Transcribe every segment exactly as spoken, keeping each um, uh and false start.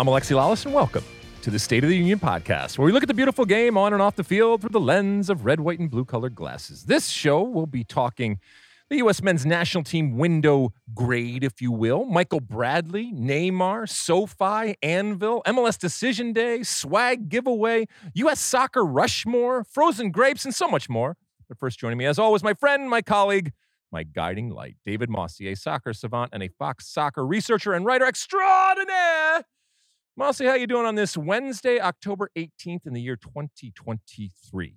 I'm Alexi Lalas, and welcome to the State of the Union podcast, where we look at the beautiful game on and off the field through the lens of red, white, and blue-colored glasses. This show, we'll be talking the U S men's national team window grade, if you will. Michael Bradley, Neymar, SoFi, Anvil, M L S Decision Day, swag giveaway, U S soccer Rushmore, frozen grapes, and so much more. But first, joining me, as always, my friend, my colleague, my guiding light, David Mossier, soccer savant and a Fox Soccer researcher and writer extraordinaire. Mossier, how you doing on this Wednesday, October eighteenth in the year twenty twenty-three?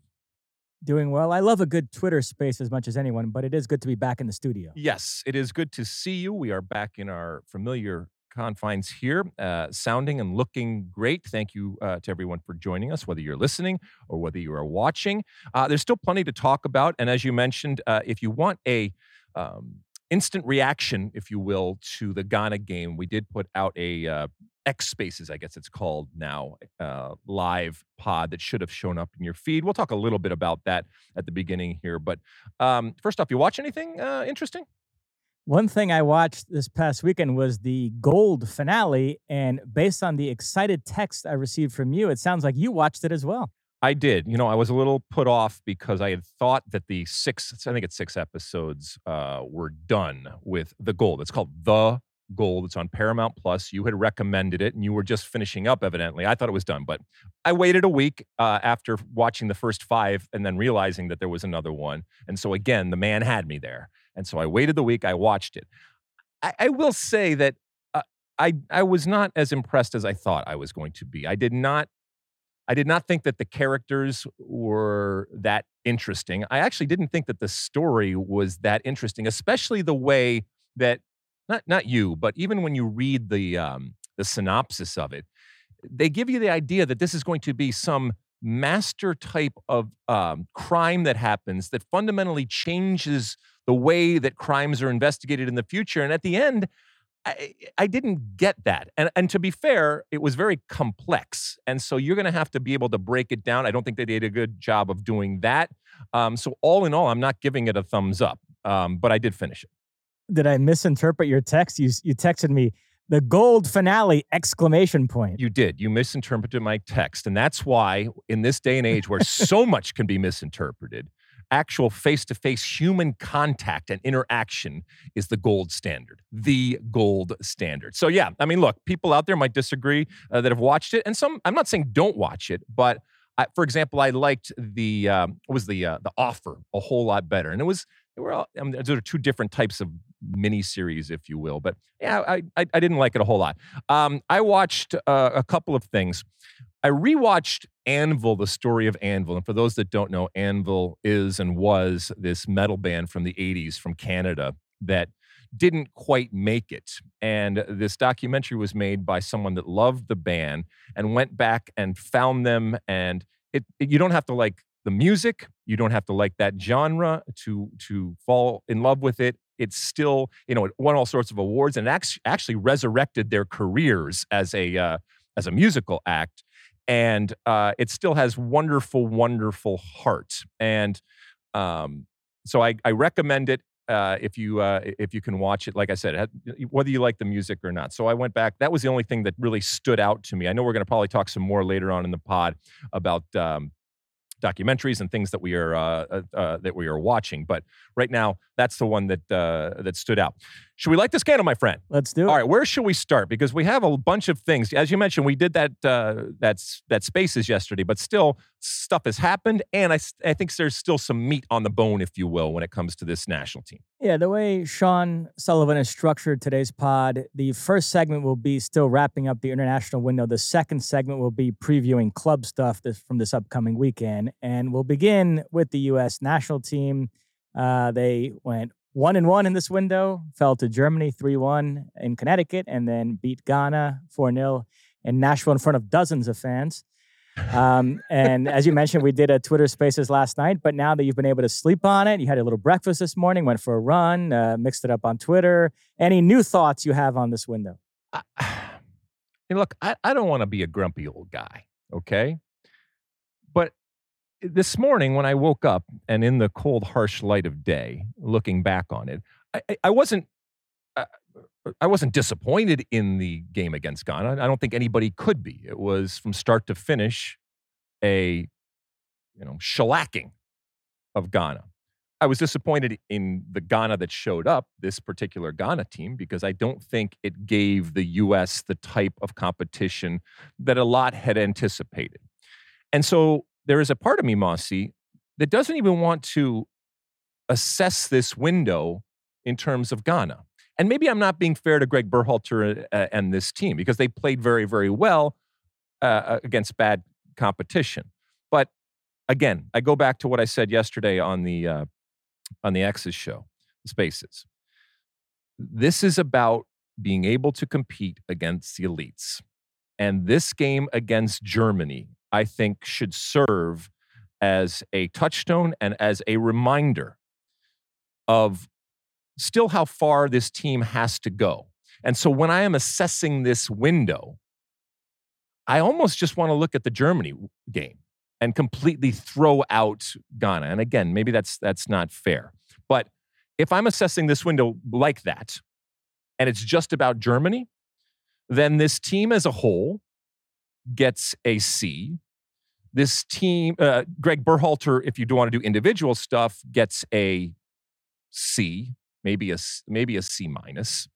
Doing well. I love a good Twitter space as much as anyone, but it is good to be back in the studio. Yes, it is good to see you. We are back in our familiar confines here, uh, sounding and looking great. Thank you uh, to everyone for joining us, whether you're listening or whether you are watching. Uh, there's still plenty to talk about. And as you mentioned, uh, if you want a um, instant reaction, if you will, to the Ghana game, we did put out a uh, X Spaces, I guess it's called now, uh, live pod that should have shown up in your feed. We'll talk a little bit about that at the beginning here. But um, first off, you watch anything uh, interesting? One thing I watched this past weekend was the Gold finale. And based on the excited text I received from you, it sounds like you watched it as well. I did. You know, I was a little put off because I had thought that the six, I think it's six episodes, uh, were done with the Gold. It's called The Gold. It's on Paramount Plus. You had recommended it, and you were just finishing up, evidently. I thought it was done, but I waited a week uh, after watching the first five and then realizing that there was another one. And so, again, the man had me there. And so I waited the week. I watched it. I, I will say that uh, I I was not as impressed as I thought I was going to be. I did not I did not think that the characters were that interesting. I actually didn't think that the story was that interesting, especially the way that Not not you, but even when you read the um, the synopsis of it, they give you the idea that this is going to be some master type of um, crime that happens that fundamentally changes the way that crimes are investigated in the future. And at the end, I, I didn't get that. And, and to be fair, it was very complex. And so you're going to have to be able to break it down. I don't think they did a good job of doing that. Um, so all in all, I'm not giving it a thumbs up, um, but I did finish it. Did I misinterpret your text? You you texted me, the Gold finale, exclamation point. You did. You misinterpreted my text. And that's why in this day and age where so much can be misinterpreted, actual face-to-face human contact and interaction is the gold standard. The gold standard. So yeah, I mean, look, people out there might disagree uh, that have watched it. And some, I'm not saying don't watch it, but I, for example, I liked the, um, what was the, uh, the Offer a whole lot better. And it was, they were all, I mean, there are two different types of miniseries, if you will. But yeah, I I, I didn't like it a whole lot. Um, I watched uh, a couple of things. I rewatched Anvil, the story of Anvil. And for those that don't know, Anvil is and was this metal band from the eighties from Canada that didn't quite make it. And this documentary was made by someone that loved the band and went back and found them. And it, it you don't have to like the music. You don't have to like that genre to to fall in love with it. It's still, you know, it won all sorts of awards and actually resurrected their careers as a uh, as a musical act. And uh, it still has wonderful, wonderful heart. And um, so I, I recommend it uh, if you uh, if you can watch it. Like I said, whether you like the music or not. So I went back. That was the only thing that really stood out to me. I know we're going to probably talk some more later on in the pod about Um, documentaries and things that we are uh, uh, that we are watching, but right now that's the one that uh, that stood out. Should we light the candle, my friend? Let's do it. All right, where should we start? Because we have a bunch of things. As you mentioned, we did that uh, that's that Spaces yesterday, but still stuff has happened, and I, I think there's still some meat on the bone, if you will, when it comes to this national team. Yeah, the way Sean Sullivan has structured today's pod, the first segment will be still wrapping up the international window. The second segment will be previewing club stuff this, from this upcoming weekend, and we'll begin with the U S national team. Uh, they went One and one in this window, fell to Germany three one in Connecticut, and then beat Ghana four nil in Nashville in front of dozens of fans. Um, and as you mentioned, we did a Twitter Spaces last night, but now that you've been able to sleep on it, you had a little breakfast this morning, went for a run, uh, mixed it up on Twitter. Any new thoughts you have on this window? I, and look, I, I don't want to be a grumpy old guy, okay? But this morning when I woke up and in the cold, harsh light of day, looking back on it, I, I wasn't I, I wasn't disappointed in the game against Ghana. I don't think anybody could be. It was from start to finish a you know shellacking of Ghana. I was disappointed in the Ghana that showed up, this particular Ghana team, because I don't think it gave the U S the type of competition that a lot had anticipated. And so there is a part of me, Mossy, that doesn't even want to assess this window in terms of Ghana. And maybe I'm not being fair to Greg Berhalter and this team because they played very, very well uh, against bad competition. But again, I go back to what I said yesterday on the uh, on the X's show, the Spaces. This is about being able to compete against the elites. And this game against Germany, I think, should serve as a touchstone and as a reminder of still how far this team has to go. And so when I am assessing this window, I almost just want to look at the Germany game and completely throw out Ghana. And again, maybe that's that's not fair. But if I'm assessing this window like that, and it's just about Germany, then this team as a whole gets a C. This team, uh, Greg Berhalter, if you do want to do individual stuff, gets a C, maybe a maybe a C minus.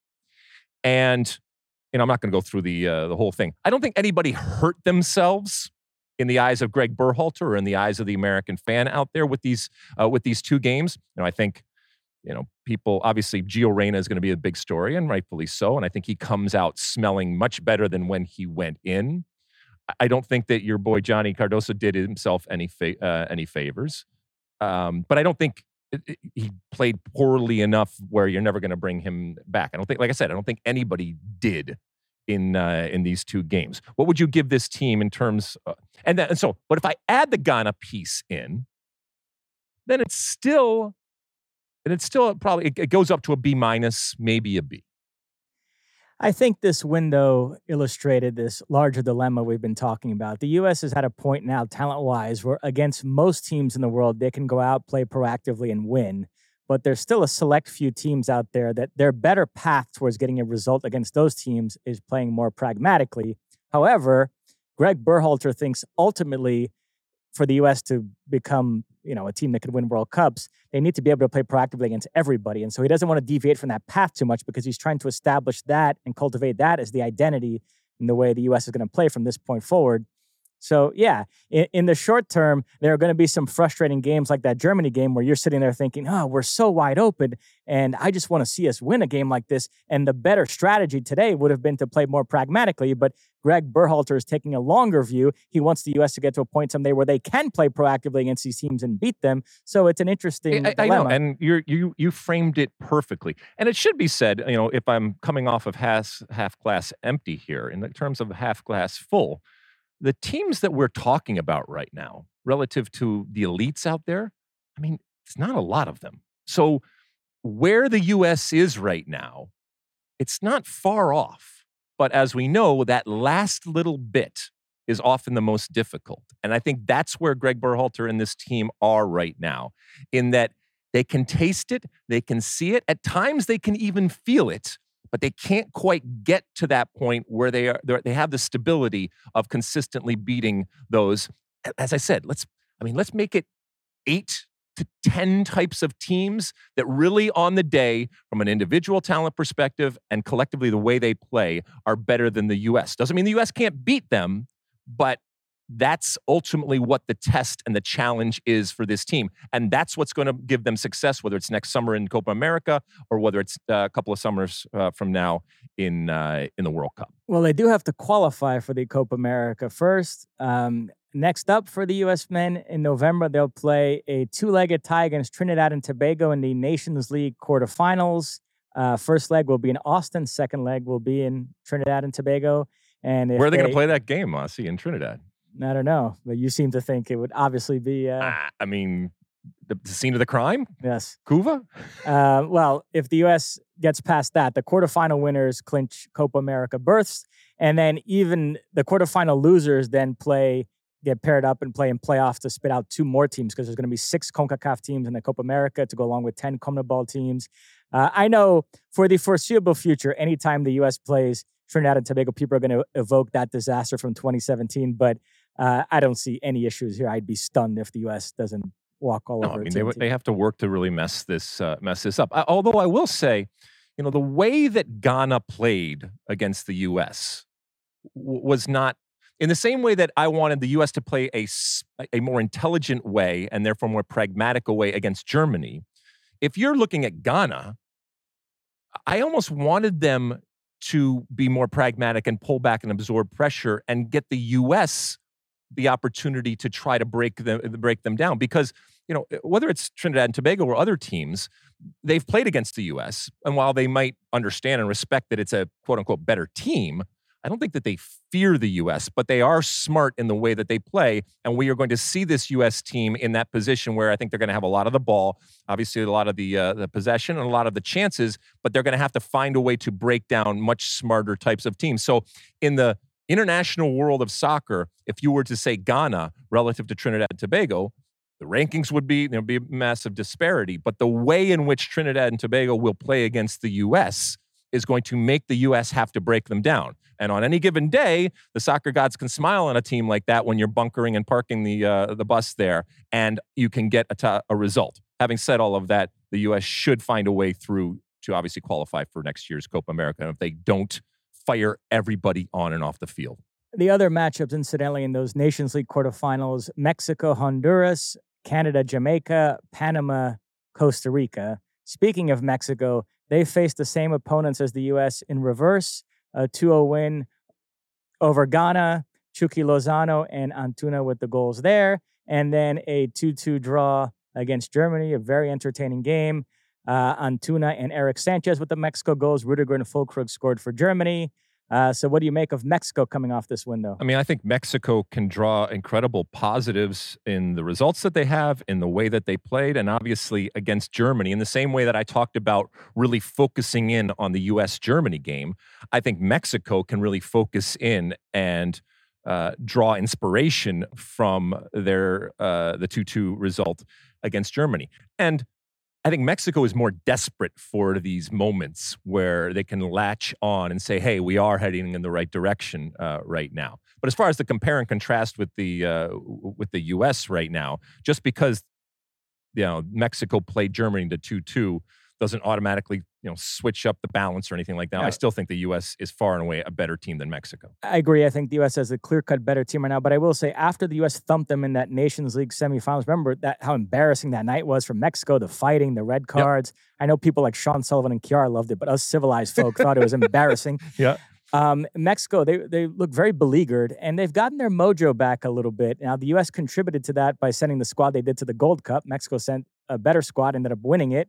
And you know, I'm not going to go through the uh, the whole thing. I don't think anybody hurt themselves in the eyes of Greg Berhalter or in the eyes of the American fan out there with these uh, with these two games. You know, I think you know people obviously Gio Reyna is going to be a big story and rightfully so. And I think he comes out smelling much better than when he went in. I don't think that your boy Johnny Cardoso did himself any fa- uh, any favors. Um, but I don't think it, it, he played poorly enough where you're never going to bring him back. I don't think, like I said, I don't think anybody did in uh, in these two games. What would you give this team in terms of, and, that, and so, but if I add the Ghana piece in, then it's still, and it's still probably, it, it goes up to a B minus, maybe a B. I think this window illustrated this larger dilemma we've been talking about. The U S is at a point now, talent-wise, where against most teams in the world, they can go out, play proactively, and win. But there's still a select few teams out there that their better path towards getting a result against those teams is playing more pragmatically. However, Greg Berhalter thinks ultimately for the U S to become, you know, a team that could win World Cups, they need to be able to play proactively against everybody. And so he doesn't want to deviate from that path too much because he's trying to establish that and cultivate that as the identity in the way the U S is going to play from this point forward. So, yeah, in, in the short term, there are going to be some frustrating games like that Germany game where you're sitting there thinking, oh, we're so wide open, and I just want to see us win a game like this. And the better strategy today would have been to play more pragmatically, but Greg Berhalter is taking a longer view. He wants the U S to get to a point someday where they can play proactively against these teams and beat them. So it's an interesting I, I, dilemma. I know, and you're, you you framed it perfectly. And it should be said, you know, if I'm coming off of half, half glass empty here, in terms of half glass full, the teams that we're talking about right now, relative to the elites out there, I mean, it's not a lot of them. So where the U S is right now, it's not far off. But as we know, that last little bit is often the most difficult. And I think that's where Greg Berhalter and this team are right now, in that they can taste it, they can see it, at times they can even feel it, but they can't quite get to that point where they are. They have the stability of consistently beating those. As I said, let's. I mean, let's make it eight to ten types of teams that really on the day, from an individual talent perspective and collectively the way they play, are better than the U S. Doesn't mean the U S can't beat them, but that's ultimately what the test and the challenge is for this team. And that's what's going to give them success, whether it's next summer in Copa America or whether it's a couple of summers uh, from now in uh, in the World Cup. Well, they do have to qualify for the Copa America first. Um, next up for the U S men in November, they'll play a two-legged tie against Trinidad and Tobago in the Nations League quarterfinals. Uh, first leg will be in Austin. Second leg will be in Trinidad and Tobago. And if Where are they, they going to play that game, Ossie, in Trinidad? I don't know, but you seem to think it would obviously be... Uh, uh, I mean, the, the scene of the crime? Yes. Cuba? uh, well, if the U S gets past that, the quarterfinal winners clinch Copa America berths, and then even the quarterfinal losers then play, get paired up and play in playoffs to spit out two more teams, because there's going to be six CONCACAF teams in the Copa America to go along with ten CONMEBOL teams. Uh, I know for the foreseeable future, anytime the U S plays Trinidad and Tobago, people are going to evoke that disaster from twenty seventeen, but Uh, I don't see any issues here. I'd be stunned if the U S doesn't walk all no, over. I mean, they, they have to work to really mess this uh, mess this up. I, although I will say, you know, the way that Ghana played against the U S w- was not in the same way that I wanted the U S to play a a more intelligent way and therefore more pragmatic a way against Germany. If you're looking at Ghana, I almost wanted them to be more pragmatic and pull back and absorb pressure and get the U S the opportunity to try to break them, break them down. Because, you know, whether it's Trinidad and Tobago or other teams, they've played against the U S. And while they might understand and respect that it's a quote unquote better team, I don't think that they fear the U S, but they are smart in the way that they play. And we are going to see this U S team in that position where I think they're going to have a lot of the ball, obviously a lot of the uh, the possession and a lot of the chances, but they're going to have to find a way to break down much smarter types of teams. So in the international world of soccer, if you were to say Ghana relative to Trinidad and Tobago, the rankings would be, there would be a massive disparity. But the way in which Trinidad and Tobago will play against the U S is going to make the U S have to break them down. And on any given day, the soccer gods can smile on a team like that when you're bunkering and parking the uh, the bus there, and you can get a, t- a result. Having said all of that, the U S should find a way through to obviously qualify for next year's Copa America. And if they don't, fire everybody on and off the field. The other matchups, incidentally, in those Nations League quarterfinals, Mexico, Honduras, Canada, Jamaica, Panama, Costa Rica. Speaking of Mexico, they faced the same opponents as the U S in reverse, a two oh win over Ghana, Chucky Lozano and Antuna with the goals there, and then a two two draw against Germany, a very entertaining game. Uh, Antuna and Eric Sanchez with the Mexico goals. Rudiger and Fulkrug scored for Germany. Uh, so what do you make of Mexico coming off this window? I mean, I think Mexico can draw incredible positives in the results that they have, in the way that they played, and obviously against Germany. In the same way that I talked about really focusing in on the U S-Germany game, I think Mexico can really focus in and uh, draw inspiration from their uh, the two two result against Germany. And I think Mexico is more desperate for these moments where they can latch on and say, hey, we are heading in the right direction uh, right now. But as far as the compare and contrast with the uh, with the U S right now, just because, you know, Mexico played Germany to two two doesn't automatically, you know, switch up the balance or anything like that. No. I still think the U S is far and away a better team than Mexico. I agree. I think the U S has a clear-cut better team right now. But I will say, after the U S thumped them in that Nations League semifinals, remember that how embarrassing that night was for Mexico, the fighting, the red cards. Yep. I know people like Sean Sullivan and Kiara loved it, but us civilized folk thought it was embarrassing. Yeah. Um, Mexico, they, they look very beleaguered, and they've gotten their mojo back a little bit. Now, the U S contributed to that by sending the squad they did to the Gold Cup. Mexico sent a better squad, ended up winning it.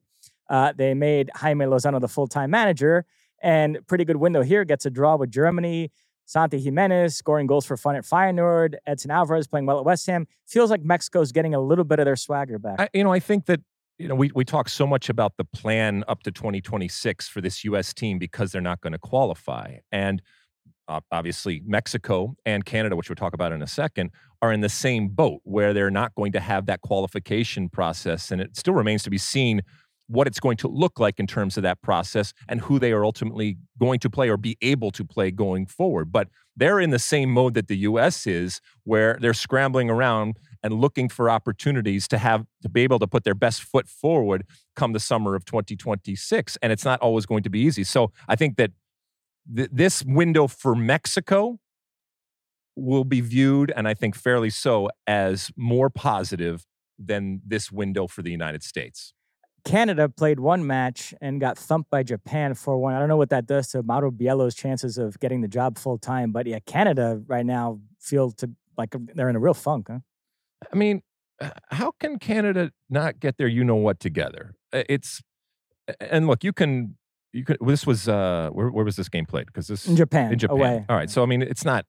Uh, they made Jaime Lozano the full-time manager, and pretty good window here. Gets a draw with Germany. Santi Jimenez scoring goals for fun at Feyenoord. Edson Alvarez playing well at West Ham. Feels like Mexico's getting a little bit of their swagger back. I, you know, I think that, you know, we, we talk so much about the plan up to twenty twenty-six for this U S team because they're not going to qualify. And uh, obviously Mexico and Canada, which we'll talk about in a second, are in the same boat where they're not going to have that qualification process. And it still remains to be seen what it's going to look like in terms of that process and who they are ultimately going to play or be able to play going forward. But they're in the same mode that the U S is, where they're scrambling around and looking for opportunities to have to be able to put their best foot forward come the summer of twenty twenty-six. And it's not always going to be easy. So I think that th- this window for Mexico will be viewed, and I think fairly so, as more positive than this window for the United States. Canada played one match and got thumped by Japan four one. I don't know what that does to Mauro Biello's chances of getting the job full time, but yeah, Canada right now feel to like they're in a real funk, huh? I mean, how can Canada not get their you know what together? It's and look, you can you can. This was uh, where where was this game played? Because this in Japan, in Japan. Away. All right, so I mean, it's not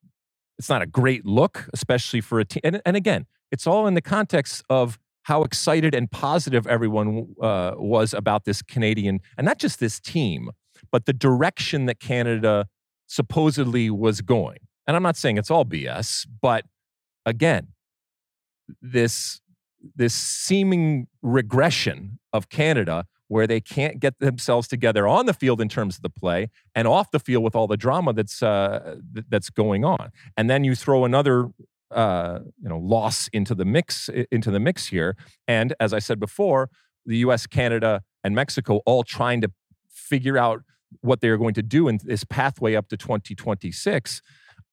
it's not a great look, especially for a team. And and again, it's all in the context of how excited and positive everyone uh, was about this Canadian, and not just this team, but the direction that Canada supposedly was going. And I'm not saying it's all B S, but again, this, this seeming regression of Canada where they can't get themselves together on the field in terms of the play and off the field with all the drama that's, uh, th- that's going on. And then you throw another Uh, you know, loss into the mix into the mix here, and as I said before, the U S, Canada, and Mexico all trying to figure out what they are going to do in this pathway up to twenty twenty-six.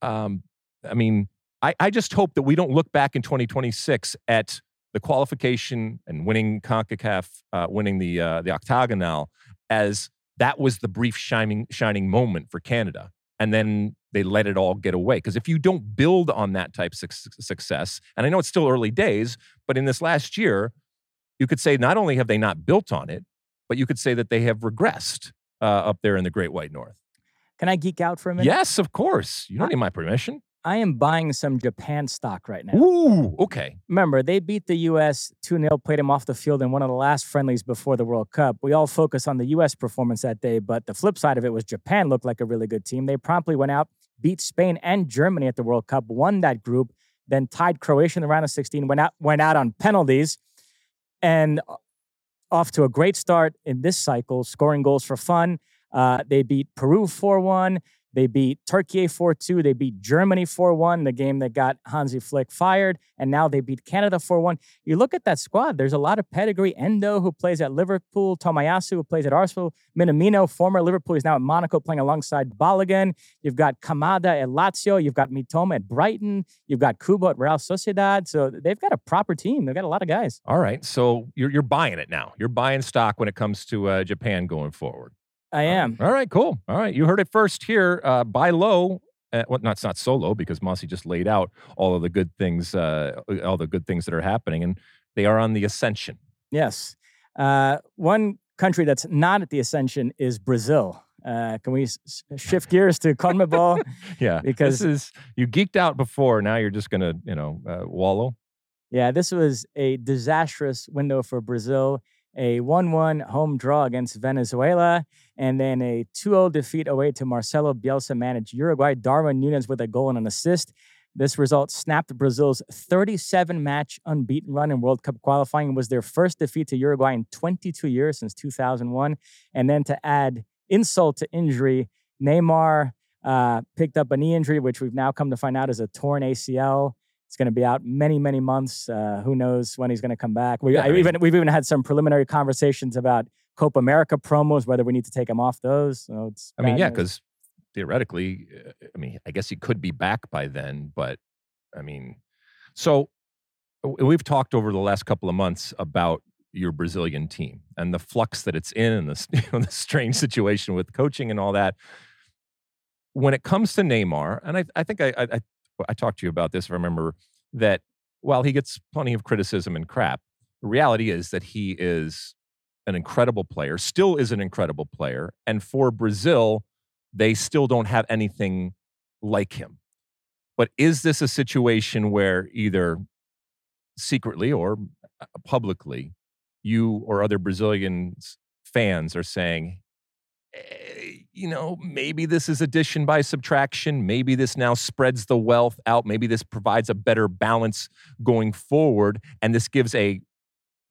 Um, I mean, I, I just hope that we don't look back in twenty twenty-six at the qualification and winning CONCACAF, uh, winning the uh, the octagonal, as that was the brief shining shining moment for Canada, and then they let it all get away. Because if you don't build on that type of success, and I know it's still early days, but in this last year, you could say not only have they not built on it, but you could say that they have regressed uh, up there in the Great White North. Can I geek out for a minute? Yes, of course. You don't need my permission. I am buying some Japan stock right now. Ooh, okay. Remember, they beat the U S two nil, played them off the field in one of the last friendlies before the World Cup. We all focus on the U S performance that day, but the flip side of it was Japan looked like a really good team. They promptly went out, beat Spain and Germany at the World Cup, won that group, then tied Croatia in the round of sixteen, went out, went out on penalties, and off to a great start in this cycle, scoring goals for fun. Uh, they beat Peru four one. They beat Turkey four two. They beat Germany four one, the game that got Hansi Flick fired. And now they beat Canada four one. You look at that squad, there's a lot of pedigree. Endo, who plays at Liverpool. Tomiyasu, who plays at Arsenal. Minamino, former Liverpool, is now at Monaco playing alongside Balogun. You've got Kamada at Lazio. You've got Mitoma at Brighton. You've got Kubo at Real Sociedad. So they've got a proper team. They've got a lot of guys. All right. So you're, you're buying it now. You're buying stock when it comes to uh, Japan going forward. I am. All right, cool. All right, you heard it first here. Uh, buy low. Uh, well, no, it's not so low because Mossy just laid out all of the good things, uh, all the good things that are happening, and they are on the ascension. Yes. Uh, one country that's not at the ascension is Brazil. Uh, can we s- shift gears to CONMEBOL? Yeah, because this is, you geeked out before. Now you're just gonna, you know, uh, wallow. Yeah, this was a disastrous window for Brazil. A one one home draw against Venezuela, and then a two nil defeat away to Marcelo Bielsa-managed Uruguay. Darwin Nunes with a goal and an assist. This result snapped Brazil's thirty-seven match unbeaten run in World Cup qualifying. It was their first defeat to Uruguay in twenty-two years, since two thousand one. And then to add insult to injury, Neymar uh, picked up a knee injury, which we've now come to find out is a torn A C L. It's going to be out many, many months. Uh, who knows when he's going to come back? We, yeah, I mean, even, we've even had some preliminary conversations about Copa America promos, whether we need to take him off those. So it's I mean, yeah, because theoretically, I mean, I guess he could be back by then. But, I mean, so we've talked over the last couple of months about your Brazilian team and the flux that it's in and the, you know, the strange situation with coaching and all that. When it comes to Neymar, and I, I think I... I I talked to you about this, I remember, that while he gets plenty of criticism and crap, the reality is that he is an incredible player, still is an incredible player, and for Brazil, they still don't have anything like him. But is this a situation where either secretly or publicly, you or other Brazilian fans are saying, you know, maybe this is addition by subtraction. Maybe this now spreads the wealth out. Maybe this provides a better balance going forward. And this gives a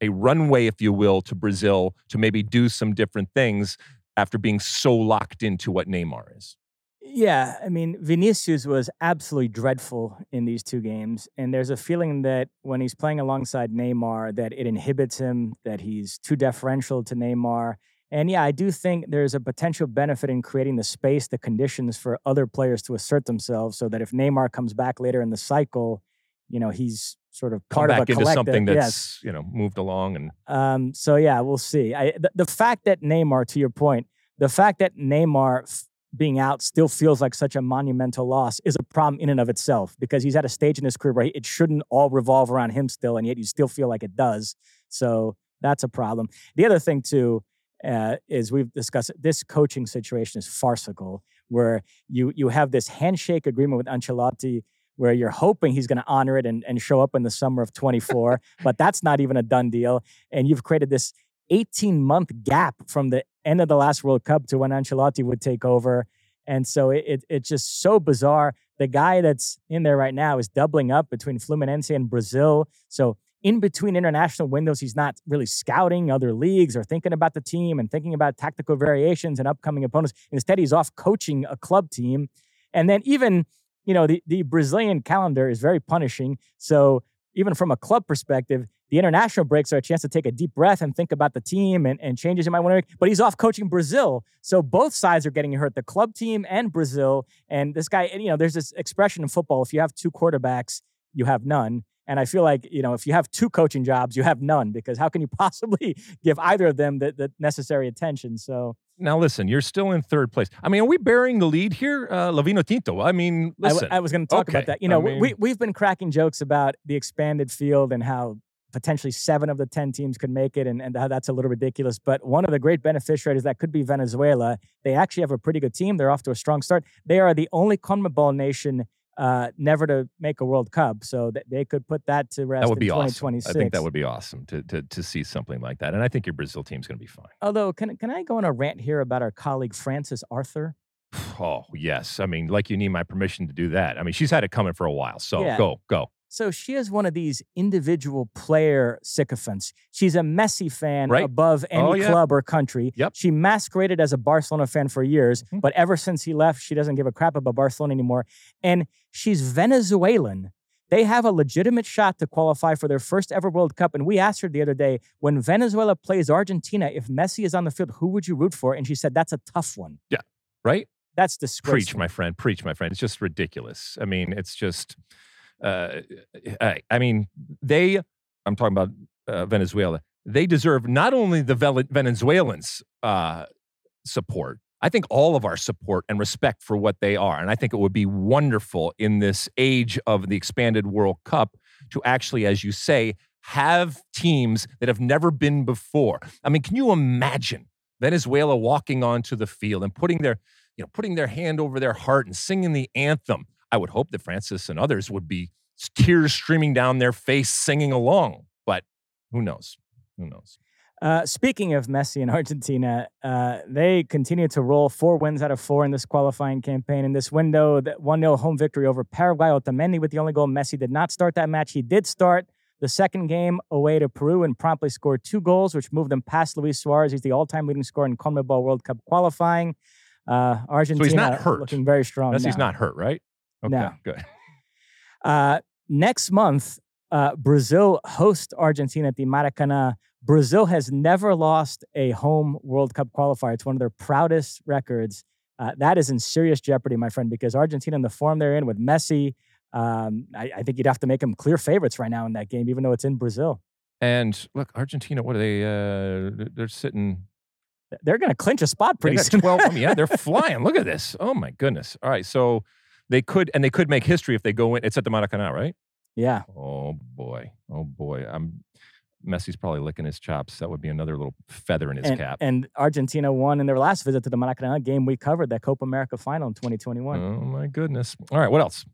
a runway, if you will, to Brazil to maybe do some different things after being so locked into what Neymar is. Yeah, I mean, Vinicius was absolutely dreadful in these two games. And there's a feeling that when he's playing alongside Neymar, that it inhibits him, that he's too deferential to Neymar. And yeah, I do think there's a potential benefit in creating the space, the conditions for other players to assert themselves so that if Neymar comes back later in the cycle, you know, he's sort of part of a collective. Come back into something that's, yes. you know, moved along. and. Um, so yeah, we'll see. I, the, the fact that Neymar, to your point, the fact that Neymar... F- being out still feels like such a monumental loss is a problem in and of itself, because he's at a stage in his career where it shouldn't all revolve around him still, and yet you still feel like it does. So that's a problem. The other thing, too, uh, is we've discussed this coaching situation is farcical, where you you have this handshake agreement with Ancelotti where you're hoping he's going to honor it and, and show up in the summer of twenty-four, but that's not even a done deal. And you've created this eighteen-month gap from the end of the last World Cup to when Ancelotti would take over. And so it, it it's just so bizarre. The guy that's in there right now is doubling up between Fluminense and Brazil. So in between international windows, he's not really scouting other leagues or thinking about the team and thinking about tactical variations and upcoming opponents. Instead, he's off coaching a club team. And then even, you know, the, the Brazilian calendar is very punishing. So even from a club perspective, the international breaks are a chance to take a deep breath and think about the team and, and changes you might want to make. But he's off coaching Brazil. So both sides are getting hurt, the club team and Brazil. And this guy, you know, there's this expression in football, if you have two quarterbacks, you have none. And I feel like, you know, if you have two coaching jobs, you have none, because how can you possibly give either of them the, the necessary attention? So... Now, listen, you're still in third place. I mean, are we burying the lead here? Uh, Lavino Tinto, I mean, listen. I, I was going to talk okay. about that. You know, I mean, we, we've been cracking jokes about the expanded field and how potentially seven of the ten teams could make it, and, and how that's a little ridiculous. But one of the great beneficiaries that could be Venezuela. They actually have a pretty good team. They're off to a strong start. They are the only CONMEBOL nation uh, never to make a World Cup. So th- they could put that to rest that would in be twenty twenty-six. Awesome. I think that would be awesome to, to to see something like that. And I think your Brazil team's going to be fine. Although, can can I go on a rant here about our colleague Frances Arthur? Oh, yes. I mean, like you need my permission to do that. I mean, she's had it coming for a while. So yeah. go, go. So she is one of these individual player sycophants. She's a Messi fan right. above any oh, yeah. club or country. Yep. She masqueraded as a Barcelona fan for years, mm-hmm. but ever since he left, she doesn't give a crap about Barcelona anymore. And she's Venezuelan. They have a legitimate shot to qualify for their first ever World Cup. And we asked her the other day, when Venezuela plays Argentina, if Messi is on the field, who would you root for? And she said, that's a tough one. Yeah, right? That's disgraceful. Preach, my friend. Preach, my friend. It's just ridiculous. I mean, it's just... Uh, I, I mean, they, I'm talking about uh, Venezuela, they deserve not only the Venezuelans' uh, support, I think all of our support and respect for what they are. And I think it would be wonderful in this age of the expanded World Cup to actually, as you say, have teams that have never been before. I mean, can you imagine Venezuela walking onto the field and putting their, you know, putting their hand over their heart and singing the anthem? I would hope that Francis and others would be tears streaming down their face singing along. But who knows? Who knows? Uh, speaking of Messi and Argentina, uh, they continue to roll four wins out of four in this qualifying campaign. In this window, that one nil home victory over Paraguay, Otamendi with the only goal. Messi did not start that match. He did start the second game away to Peru and promptly scored two goals, which moved him past Luis Suarez. He's the all-time leading scorer in CONMEBOL World Cup qualifying. Uh, Argentina so he's not hurt. Looking very strong. Messi's now. Not hurt, right? Okay, no. Good. Uh, next month, uh, Brazil hosts Argentina at the Maracanã. Brazil has never lost a home World Cup qualifier. It's one of their proudest records. Uh, that is in serious jeopardy, my friend, because Argentina in the form they're in with Messi, um, I, I think you'd have to make them clear favorites right now in that game, even though it's in Brazil. And look, Argentina, what are they? Uh, they're sitting... They're going to clinch a spot pretty soon. twelve, I mean, yeah, they're flying. Look at this. Oh, my goodness. All right, so... They could, and they could make history if they go in. It's at the Maracanã, right? Yeah. Oh, boy. Oh, boy. I'm, Messi's probably licking his chops. That would be another little feather in his and, cap. And Argentina won in their last visit to the Maracanã game. We covered that Copa America final in twenty twenty-one. Oh, my goodness. All right, what else?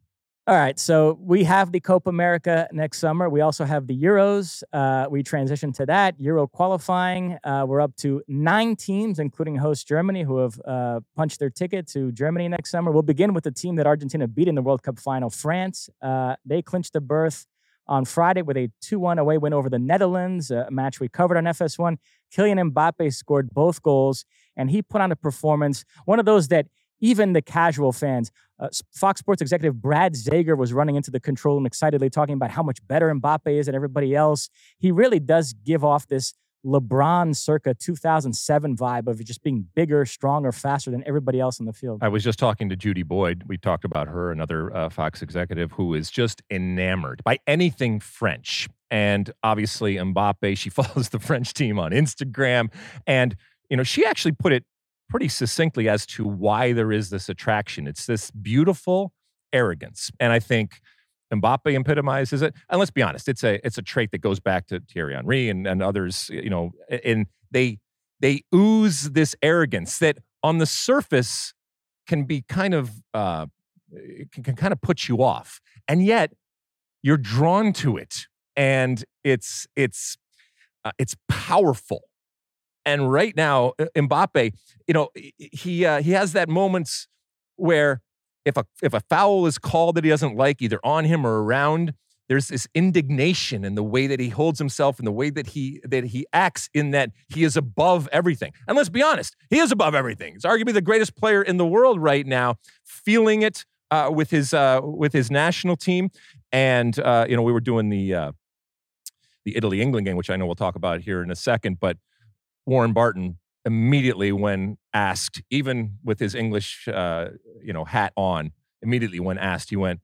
All right, so we have the Copa America next summer. We also have the Euros. Uh, we transition to that, Euro qualifying. Uh, we're up to nine teams, including host Germany, who have uh, punched their ticket to Germany next summer. We'll begin with the team that Argentina beat in the World Cup final, France. Uh, they clinched the berth on Friday with a two one away win over the Netherlands, a match we covered on F S one. Kylian Mbappe scored both goals, and he put on a performance, one of those that even the casual fans, uh, Fox Sports executive Brad Zager was running into the control room excitedly talking about how much better Mbappe is than everybody else. He really does give off this LeBron circa two thousand seven vibe of just being bigger, stronger, faster than everybody else in the field. I was just talking to Judy Boyd. We talked about her, another uh, Fox executive who is just enamored by anything French. And obviously Mbappe, she follows the French team on Instagram. And, you know, she actually put it pretty succinctly as to why there is this attraction. It's this beautiful arrogance. And I think Mbappe epitomizes it. And let's be honest, it's a it's a trait that goes back to Thierry Henry and, and others, you know, and they they ooze this arrogance that on the surface can be kind of, uh, can, can kind of put you off. And yet you're drawn to it. And it's, it's, uh, it's powerful. And right now, Mbappe, you know, he, uh, he has that moments where If a if a foul is called that he doesn't like, either on him or around, there's this indignation in the way that he holds himself and the way that he that he acts, in that he is above everything. And let's be honest, he is above everything. He's arguably the greatest player in the world right now, feeling it uh, with his uh, with his national team. And uh, you know, we were doing the uh, the Italy-England game, which I know we'll talk about here in a second. But Warren Barton, immediately when asked, even with his English, uh, you know, hat on, immediately when asked, he went,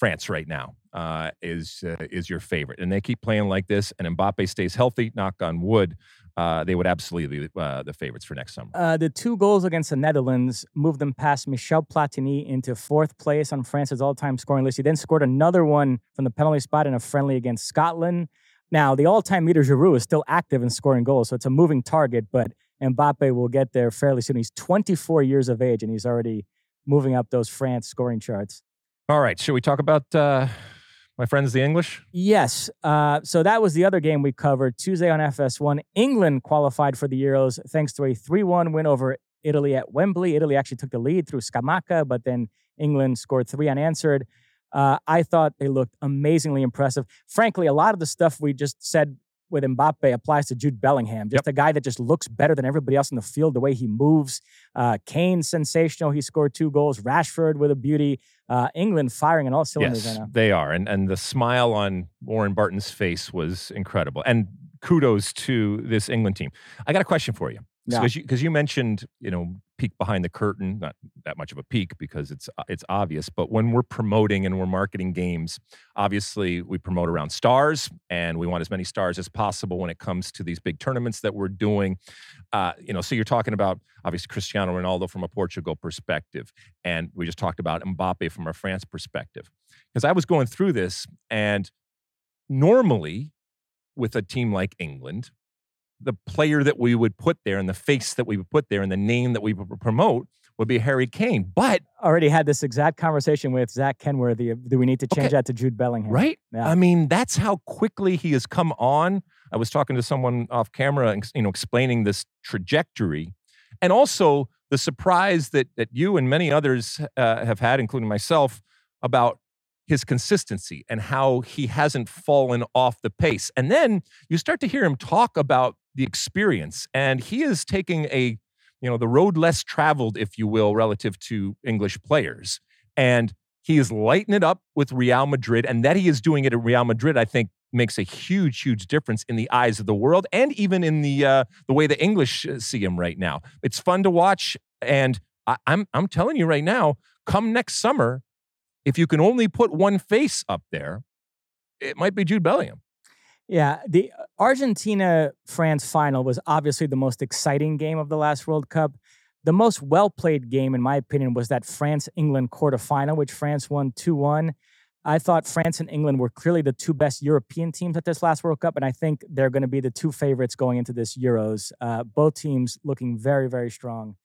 France right now uh, is uh, is your favorite. And they keep playing like this, and Mbappe stays healthy, knock on wood, uh, they would absolutely be uh, the favorites for next summer. Uh, the two goals against the Netherlands moved them past Michel Platini into fourth place on France's all-time scoring list. He then scored another one from the penalty spot in a friendly against Scotland. Now, the all-time leader, Giroud, is still active in scoring goals, so it's a moving target, but Mbappe will get there fairly soon. He's twenty-four years of age, and he's already moving up those France scoring charts. All right, should we talk about uh, my friends, the English? Yes. Uh, so that was the other game we covered Tuesday on F S one. England qualified for the Euros thanks to a three one win over Italy at Wembley. Italy actually took the lead through Scamacca, but then England scored three unanswered. Uh, I thought they looked amazingly impressive. Frankly, a lot of the stuff we just said with Mbappe applies to Jude Bellingham. Just yep. A guy that just looks better than everybody else in the field, the way he moves. Uh, Kane, sensational. He scored two goals. Rashford with a beauty. Uh, England firing on all cylinders yes, right now. They are. And, and the smile on Warren Barton's face was incredible. And kudos to this England team. I got a question for you. Because yeah. you, you mentioned, you know, peek behind the curtain, not that much of a peek because it's it's obvious, but when we're promoting and we're marketing games, obviously we promote around stars and we want as many stars as possible when it comes to these big tournaments that we're doing. Uh, you know, so you're talking about, obviously, Cristiano Ronaldo from a Portugal perspective, and we just talked about Mbappe from a France perspective. Because I was going through this, and normally with a team like England, the player that we would put there and the face that we would put there and the name that we would promote would be Harry Kane. But already had this exact conversation with Zach Kenworthy. Do we need to change okay. that to Jude Bellingham? Right. Yeah. I mean, that's how quickly he has come on. I was talking to someone off camera, you know, explaining this trajectory, and also the surprise that, that you and many others uh, have had, including myself, about his consistency and how he hasn't fallen off the pace. And then you start to hear him talk about the experience, and he is taking a, you know, the road less traveled, if you will, relative to English players. And he is lighting it up with Real Madrid, and that he is doing it at Real Madrid, I think, makes a huge, huge difference in the eyes of the world, and even in the uh, the way the English see him right now. It's fun to watch, and I- I'm I'm telling you right now, come next summer, if you can only put one face up there, it might be Jude Bellingham. Yeah, the Argentina-France final was obviously the most exciting game of the last World Cup. The most well-played game, in my opinion, was that France-England quarterfinal, which France won two one. I thought France and England were clearly the two best European teams at this last World Cup, and I think they're going to be the two favorites going into this Euros. Uh, both teams looking very, very strong.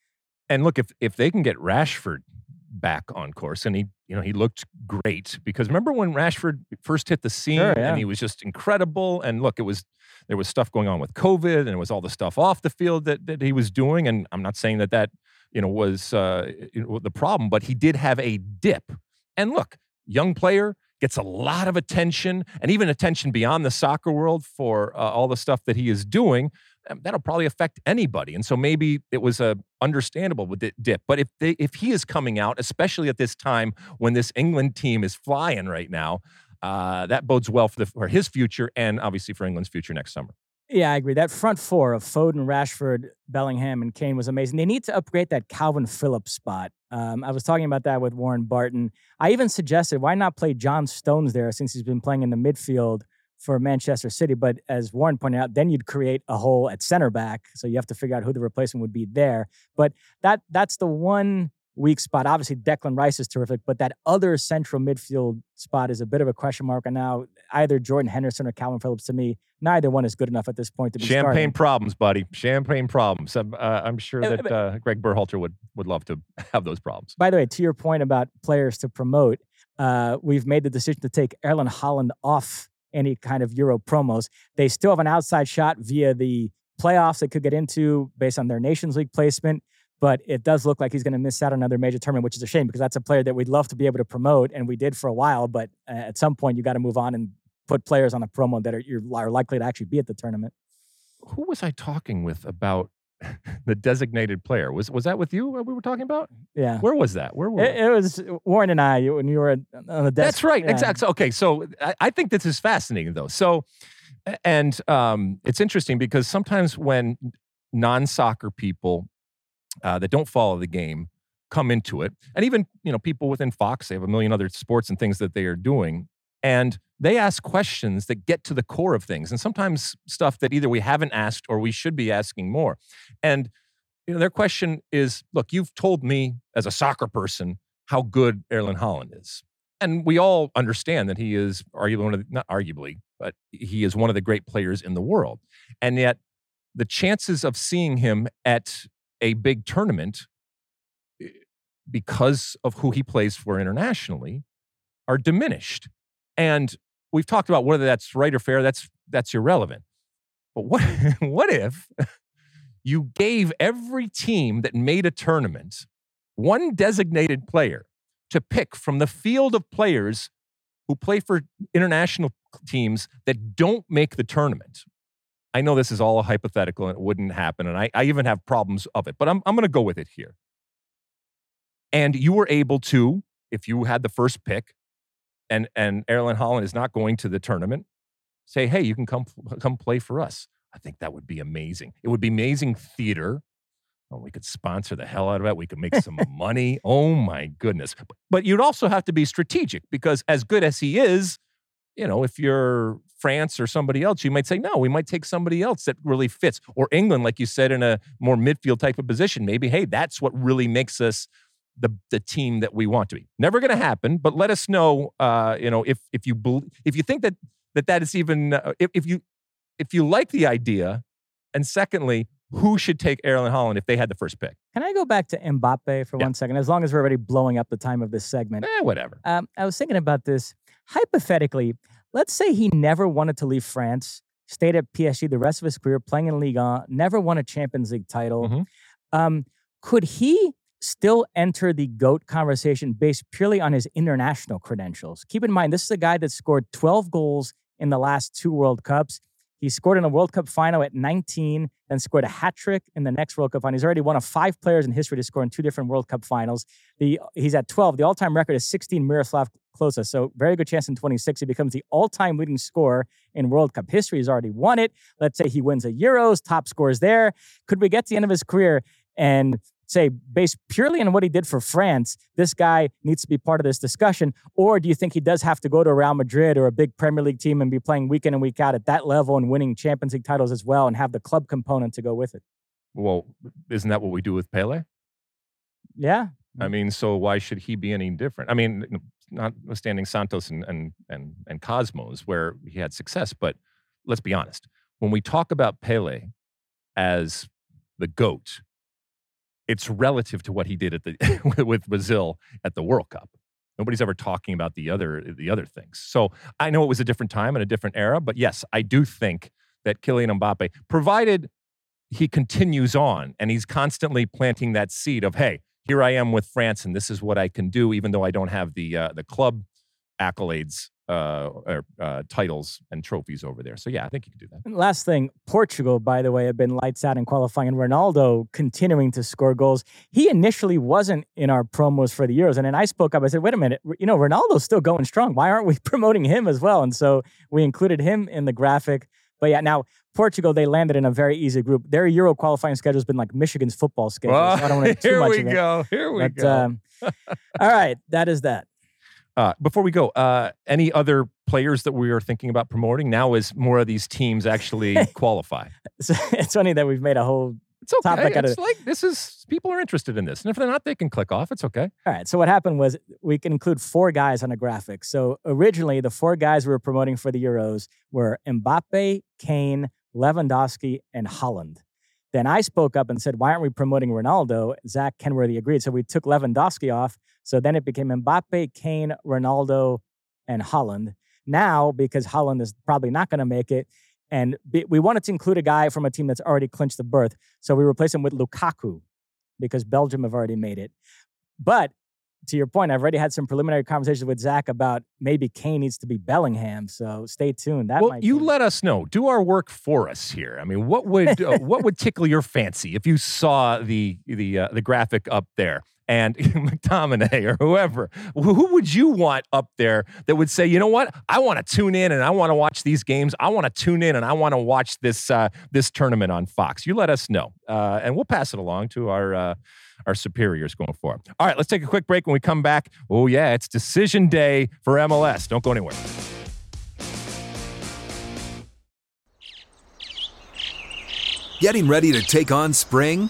And look, if if they can get Rashford back on course, and he, you know, he looked great, because remember when Rashford first hit the scene sure, yeah. and he was just incredible. And look, it was, there was stuff going on with COVID, and it was all the stuff off the field that, that he was doing. And I'm not saying that that, you know, was uh, you know, the problem, but he did have a dip. And look, young player, gets a lot of attention, and even attention beyond the soccer world for uh, all the stuff that he is doing, that'll probably affect anybody. And so maybe it was a understandable dip. But if they, if he is coming out, especially at this time when this England team is flying right now, uh, that bodes well for, the, for his future and obviously for England's future next summer. Yeah, I agree. That front four of Foden, Rashford, Bellingham, and Kane was amazing. They need to upgrade that Calvin Phillips spot. Um, I was talking about that with Warren Barton. I even suggested, why not play John Stones there since he's been playing in the midfield for Manchester City? But as Warren pointed out, then you'd create a hole at center back. So you have to figure out who the replacement would be there. But that that's the one weak spot. Obviously, Declan Rice is terrific, but that other central midfield spot is a bit of a question mark. And now either Jordan Henderson or Calvin Phillips, to me, neither one is good enough at this point to be Champagne starting. problems, buddy. Champagne problems. I'm, uh, I'm sure that uh, Greg Berhalter would, would love to have those problems. By the way, to your point about players to promote, uh, we've made the decision to take Erlen Haaland off any kind of Euro promos. They still have an outside shot via the playoffs they could get into based on their Nations League placement, but it does look like he's going to miss out on another major tournament, which is a shame because that's a player that we'd love to be able to promote, and we did for a while, but uh, at some point you got to move on and put players on a promo that are, you're, are likely to actually be at the tournament. Who was I talking with about the designated player? Was was that with you we were talking about? Yeah. Where was that? Where were it, it was Warren and I when you were on the desk. That's right. Yeah. Exactly. Okay. So I, I think this is fascinating though. So, and um, it's interesting because sometimes when non-soccer people uh, that don't follow the game come into it, and even, you know, people within Fox, they have a million other sports and things that they are doing. And they ask questions that get to the core of things, and sometimes stuff that either we haven't asked or we should be asking more. And you know, their question is, look, you've told me as a soccer person how good Erlen Haaland is. And we all understand that he is arguably, one of the, not arguably, but he is one of the great players in the world. And yet the chances of seeing him at a big tournament because of who he plays for internationally are diminished. And we've talked about whether that's right or fair. That's that's irrelevant. But what what if you gave every team that made a tournament one designated player to pick from the field of players who play for international teams that don't make the tournament? I know this is all a hypothetical and it wouldn't happen, and I, I even have problems of it, but I'm I'm going to go with it here. And you were able to, if you had the first pick, and and Erlen Haaland is not going to the tournament, say, hey, you can come come play for us. I think that would be amazing. It would be amazing theater. Oh, we could sponsor the hell out of it. We could make some money. Oh, my goodness. But, but you'd also have to be strategic because as good as he is, you know, if you're France or somebody else, you might say, no, we might take somebody else that really fits. Or England, like you said, in a more midfield type of position. Maybe, hey, that's what really makes us the the team that we want to be. Never going to happen, but let us know, uh, you know, if if you believe, if you think that that, that is even, uh, if, if you if you like the idea, and secondly, who should take Erlen Haaland if they had the first pick? Can I go back to Mbappe for yeah. one second, as long as we're already blowing up the time of this segment? Eh, whatever. Um, I was thinking about this. Hypothetically, let's say he never wanted to leave France, stayed at P S G the rest of his career, playing in Ligue one, never won a Champions League title. Mm-hmm. Um, could he still enter the GOAT conversation based purely on his international credentials? Keep in mind, this is a guy that scored twelve goals in the last two World Cups. He scored in a World Cup final at nineteen, then scored a hat-trick in the next World Cup final. He's already one of five players in history to score in two different World Cup finals. The, he's at twelve. The all-time record is sixteen, Miroslav Klose. So very good chance in twenty-six. He becomes the all-time leading scorer in World Cup history. He's already won it. Let's say he wins a Euros, top scores there. Could we get to the end of his career and say, based purely on what he did for France, this guy needs to be part of this discussion? Or do you think he does have to go to Real Madrid or a big Premier League team and be playing week in and week out at that level and winning Champions League titles as well and have the club component to go with it? Well, isn't that what we do with Pele? Yeah. I mean, so why should he be any different? I mean, notwithstanding Santos and and and, and Cosmos, where he had success, but let's be honest. When we talk about Pele as the GOAT, it's relative to what he did at the with Brazil at the World Cup. Nobody's ever talking about the other the other things. So I know it was a different time and a different era, but yes, I do think that Kylian Mbappe, provided he continues on and he's constantly planting that seed of, hey, here I am with France and this is what I can do, even though I don't have the uh, the club accolades, uh, or, uh, titles and trophies over there. So yeah, I think you can do that. And last thing, Portugal, by the way, have been lights out in qualifying, and Ronaldo continuing to score goals. He initially wasn't in our promos for the Euros, and then I spoke up. I said, wait a minute, you know, Ronaldo's still going strong. Why aren't we promoting him as well? And so we included him in the graphic. But yeah, now Portugal, they landed in a very easy group. Their Euro qualifying schedule has been like Michigan's football schedule. Well, so I don't want to do too much of it. Here we go. Here we but, go. Um, all right, that is that. Uh, before we go, uh, any other players that we are thinking about promoting now as more of these teams actually qualify? So it's funny that we've made a whole it's okay. topic out of it. It's like this is, people are interested in this. And if they're not, they can click off. It's okay. All right. So what happened was we can include four guys on a graphic. So originally the four guys we were promoting for the Euros were Mbappe, Kane, Lewandowski, and Haaland. Then I spoke up and said, why aren't we promoting Ronaldo? Zach Kenworthy agreed. So we took Lewandowski off. So then it became Mbappe, Kane, Ronaldo, and Haaland. Now, because Haaland is probably not going to make it, and we wanted to include a guy from a team that's already clinched the berth. So we replaced him with Lukaku because Belgium have already made it. But to your point, I've already had some preliminary conversations with Zach about maybe Kane needs to be Bellingham. So stay tuned. That well, might you be. Let us know. Do our work for us here. I mean, what would uh, what would tickle your fancy if you saw the the uh, the graphic up there and McTominay or whoever? Who would you want up there that would say, you know what? I want to tune in and I want to watch these games. I want to tune in and I want to watch this uh, this tournament on Fox. You let us know, uh, and we'll pass it along to our. Uh, Our superiors going forward. All right, let's take a quick break. When we come back, oh yeah, it's decision day for M L S. Don't go anywhere. Getting ready to take on spring?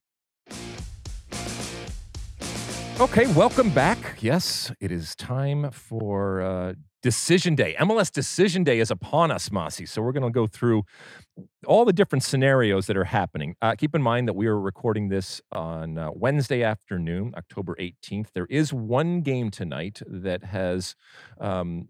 Okay, welcome back. Yes, it is time for uh, Decision Day. M L S Decision Day is upon us, Mossy. So we're going to go through all the different scenarios that are happening. Uh, keep in mind that we are recording this on uh, Wednesday afternoon, October eighteenth. There is one game tonight that has um,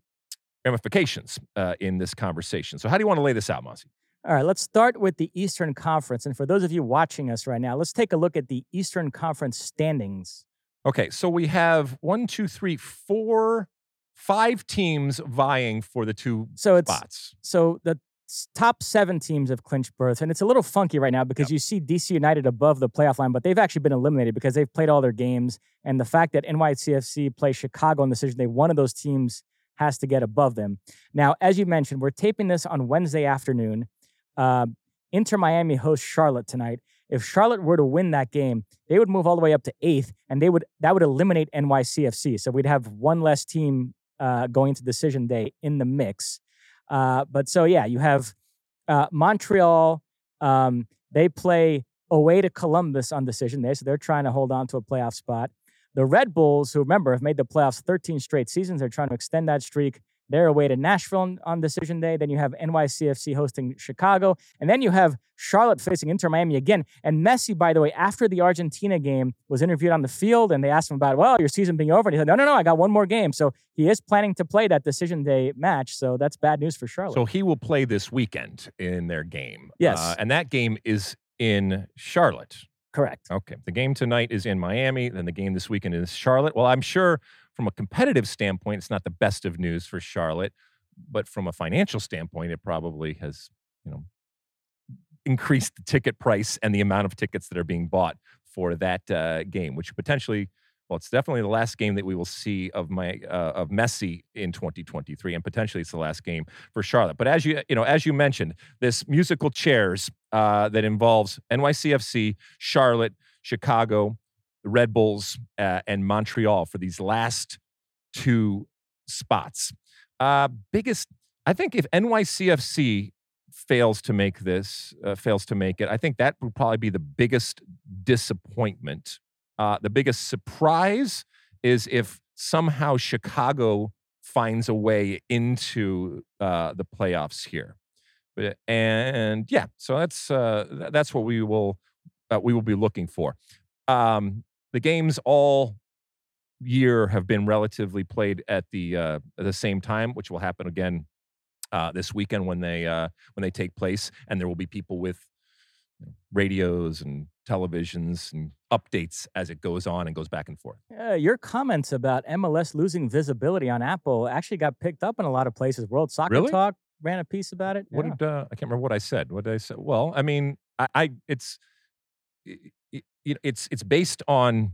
ramifications uh, in this conversation. So how do you want to lay this out, Mossy? All right, let's start with the Eastern Conference. And for those of you watching us right now, let's take a look at the Eastern Conference standings. Okay, so we have one, two, three, four, five teams vying for the two so it's, spots. So the top seven teams have clinched berths, and it's a little funky right now because yep. you see D C United above the playoff line, but they've actually been eliminated because they've played all their games, and the fact that N Y C F C plays Chicago on decision day, one of those teams has to get above them. Now, as you mentioned, we're taping this on Wednesday afternoon. Uh, Inter Miami hosts Charlotte tonight. If Charlotte were to win that game, they would move all the way up to eighth, and they would that would eliminate N Y C F C. So we'd have one less team uh, going into decision day in the mix. Uh, but so, yeah, you have uh, Montreal. Um, they play away to Columbus on decision day, so they're trying to hold on to a playoff spot. The Red Bulls, who, remember, have made the playoffs thirteen straight seasons, they're trying to extend that streak. They're away to Nashville on decision day. Then you have N Y C F C hosting Chicago. And then you have Charlotte facing Inter Miami again. And Messi, by the way, after the Argentina game, was interviewed on the field and they asked him about, well, your season being over. And he said, no, no, no, I got one more game. So he is planning to play that decision day match. So that's bad news for Charlotte. So he will play this weekend in their game. Yes. Uh, and that game is in Charlotte. Correct. Okay. The game tonight is in Miami. Then the game this weekend is Charlotte. Well, I'm sure from a competitive standpoint, it's not the best of news for Charlotte, but from a financial standpoint, it probably has, you know, increased the ticket price and the amount of tickets that are being bought for that uh, game, which potentially, well, it's definitely the last game that we will see of my uh, of Messi in twenty twenty-three, and potentially it's the last game for Charlotte. But as you you know, as you mentioned, this musical chairs uh, that involves N Y C F C, Charlotte, Chicago, the Red Bulls, uh, and Montreal for these last two spots. Uh, biggest, I think if N Y C F C fails to make this, uh, fails to make it, I think that would probably be the biggest disappointment. Uh, the biggest surprise is if somehow Chicago finds a way into uh, the playoffs here. And yeah, so that's uh, that's what we will uh, we will be looking for. Um, the games all year have been relatively played at the uh, at the same time, which will happen again uh, this weekend when they uh, when they take place, and there will be people with radios and televisions and updates as it goes on and goes back and forth. Yeah, your comments about M L S losing visibility on Apple actually got picked up in a lot of places. World Soccer really? Talk ran a piece about it. What yeah. did uh, I can't remember what I said. What did I say? Well, I mean, I, I it's it, it, it's it's based on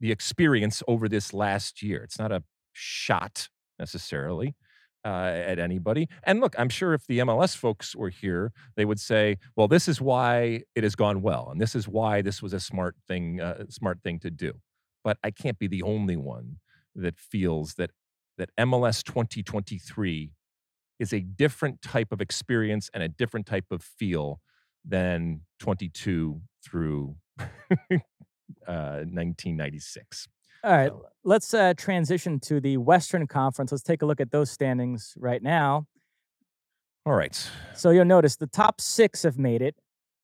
the experience over this last year. It's not a shot necessarily uh, at anybody. And look, I'm sure if the M L S folks were here, they would say, "Well, this is why it has gone well, and this is why this was a smart thing, uh, smart thing to do." But I can't be the only one that feels that that M L S twenty twenty-three is a different type of experience and a different type of feel than twenty-two through uh, nineteen ninety-six. All right, so let's uh, transition to the Western Conference. Let's take a look at those standings right now. All right. So you'll notice the top six have made it.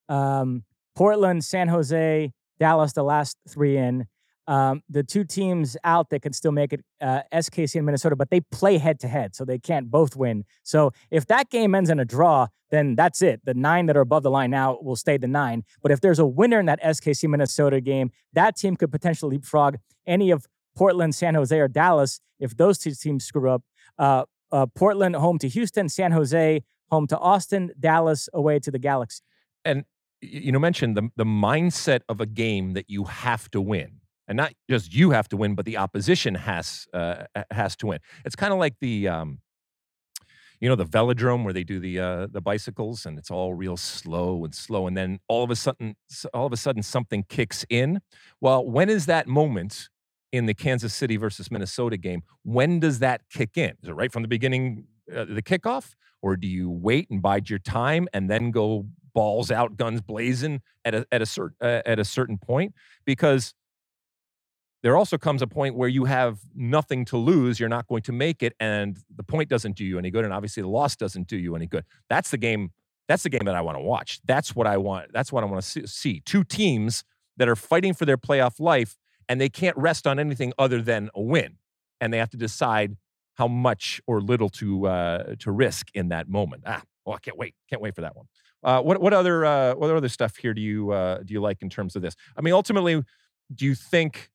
Um, Portland, San Jose, Dallas, the last three in. Um, the two teams out that can still make it, uh, S K C and Minnesota, but they play head-to-head, so they can't both win. So if that game ends in a draw, then that's it. The nine that are above the line now will stay the nine. But if there's a winner in that S K C-Minnesota game, that team could potentially leapfrog any of Portland, San Jose, or Dallas if those two teams screw up. Uh, uh, Portland home to Houston, San Jose home to Austin, Dallas away to the Galaxy. And you know, mentioned the the mindset of a game that you have to win. And not just you have to win, but the opposition has uh, has to win. It's kind of like the, um, you know, the velodrome where they do the uh, the bicycles, and it's all real slow and slow. And then all of a sudden, all of a sudden, something kicks in. Well, when is that moment in the Kansas City versus Minnesota game? When does that kick in? Is it right from the beginning, uh, the kickoff, or do you wait and bide your time and then go balls out, guns blazing at a at a certain uh, at a certain point? Because there also comes a point where you have nothing to lose. You're not going to make it, and the point doesn't do you any good, and obviously the loss doesn't do you any good. That's the game. That's the game that I want to watch. That's what I want. That's what I want to see. Two teams that are fighting for their playoff life, and they can't rest on anything other than a win, and they have to decide how much or little to uh, to risk in that moment. Ah, well, I can't wait. Can't wait for that one. Uh, what what other uh, what other stuff here do you uh, do you like in terms of this? I mean, ultimately, do you think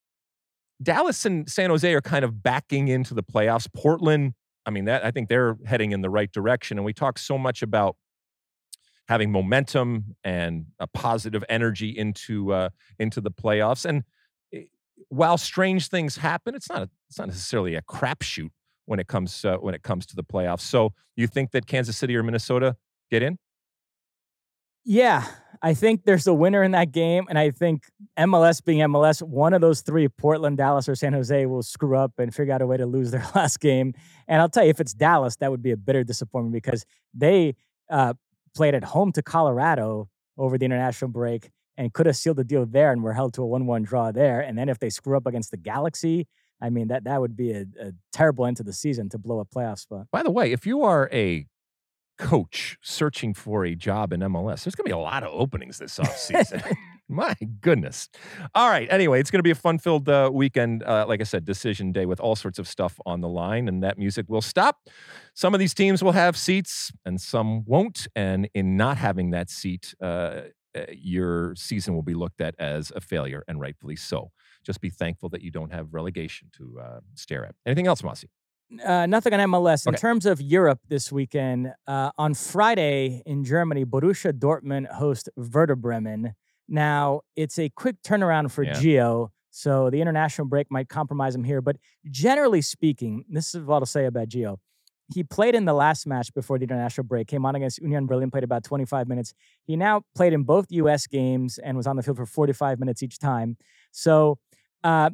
Dallas and San Jose are kind of backing into the playoffs? Portland, I mean, that I think they're heading in the right direction. And we talk so much about having momentum and a positive energy into uh, into the playoffs. And while strange things happen, it's not a, it's not necessarily a crapshoot when it comes uh, when it comes to the playoffs. So you think that Kansas City or Minnesota get in? Yeah, I think there's a winner in that game, and I think M L S being M L S, one of those three, Portland, Dallas, or San Jose, will screw up and figure out a way to lose their last game. And I'll tell you, if it's Dallas, that would be a bitter disappointment because they uh, played at home to Colorado over the international break and could have sealed the deal there and were held to a one one draw there. And then if they screw up against the Galaxy, I mean, that, that would be a, a terrible end to the season to blow a playoff spot. By the way, if you are a coach searching for a job in M L S, there's going to be a lot of openings this offseason. My goodness. All right. Anyway, it's going to be a fun-filled uh, weekend. Uh, like I said, decision day with all sorts of stuff on the line, and that music will stop. Some of these teams will have seats, and some won't. And in not having that seat, uh, your season will be looked at as a failure, and rightfully so. Just be thankful that you don't have relegation to uh, stare at. Anything else, Mossy? Uh, nothing on M L S. Okay. In terms of Europe this weekend, uh, on Friday in Germany, Borussia Dortmund host Werder Bremen. Now, it's a quick turnaround for yeah. Gio, so the international break might compromise him here. But generally speaking, this is what I'll say about Gio. He played in the last match before the international break, came on against Union Berlin, played about twenty-five minutes. He now played in both U S games and was on the field for forty-five minutes each time. So, uh,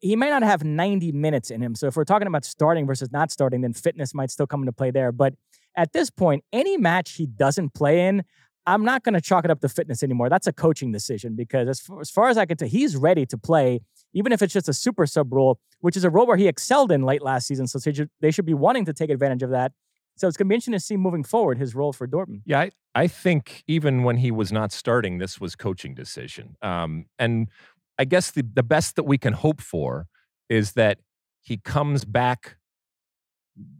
he may not have ninety minutes in him. So if we're talking about starting versus not starting, then fitness might still come into play there. But at this point, any match he doesn't play in, I'm not going to chalk it up to fitness anymore. That's a coaching decision because as far, as far as I can tell, he's ready to play, even if it's just a super sub role, which is a role where he excelled in late last season. So they should, they should be wanting to take advantage of that. So it's going to be interesting to see moving forward his role for Dortmund. Yeah, I, I think even when he was not starting, this was coaching decision. Um, and I guess the, the best that we can hope for is that he comes back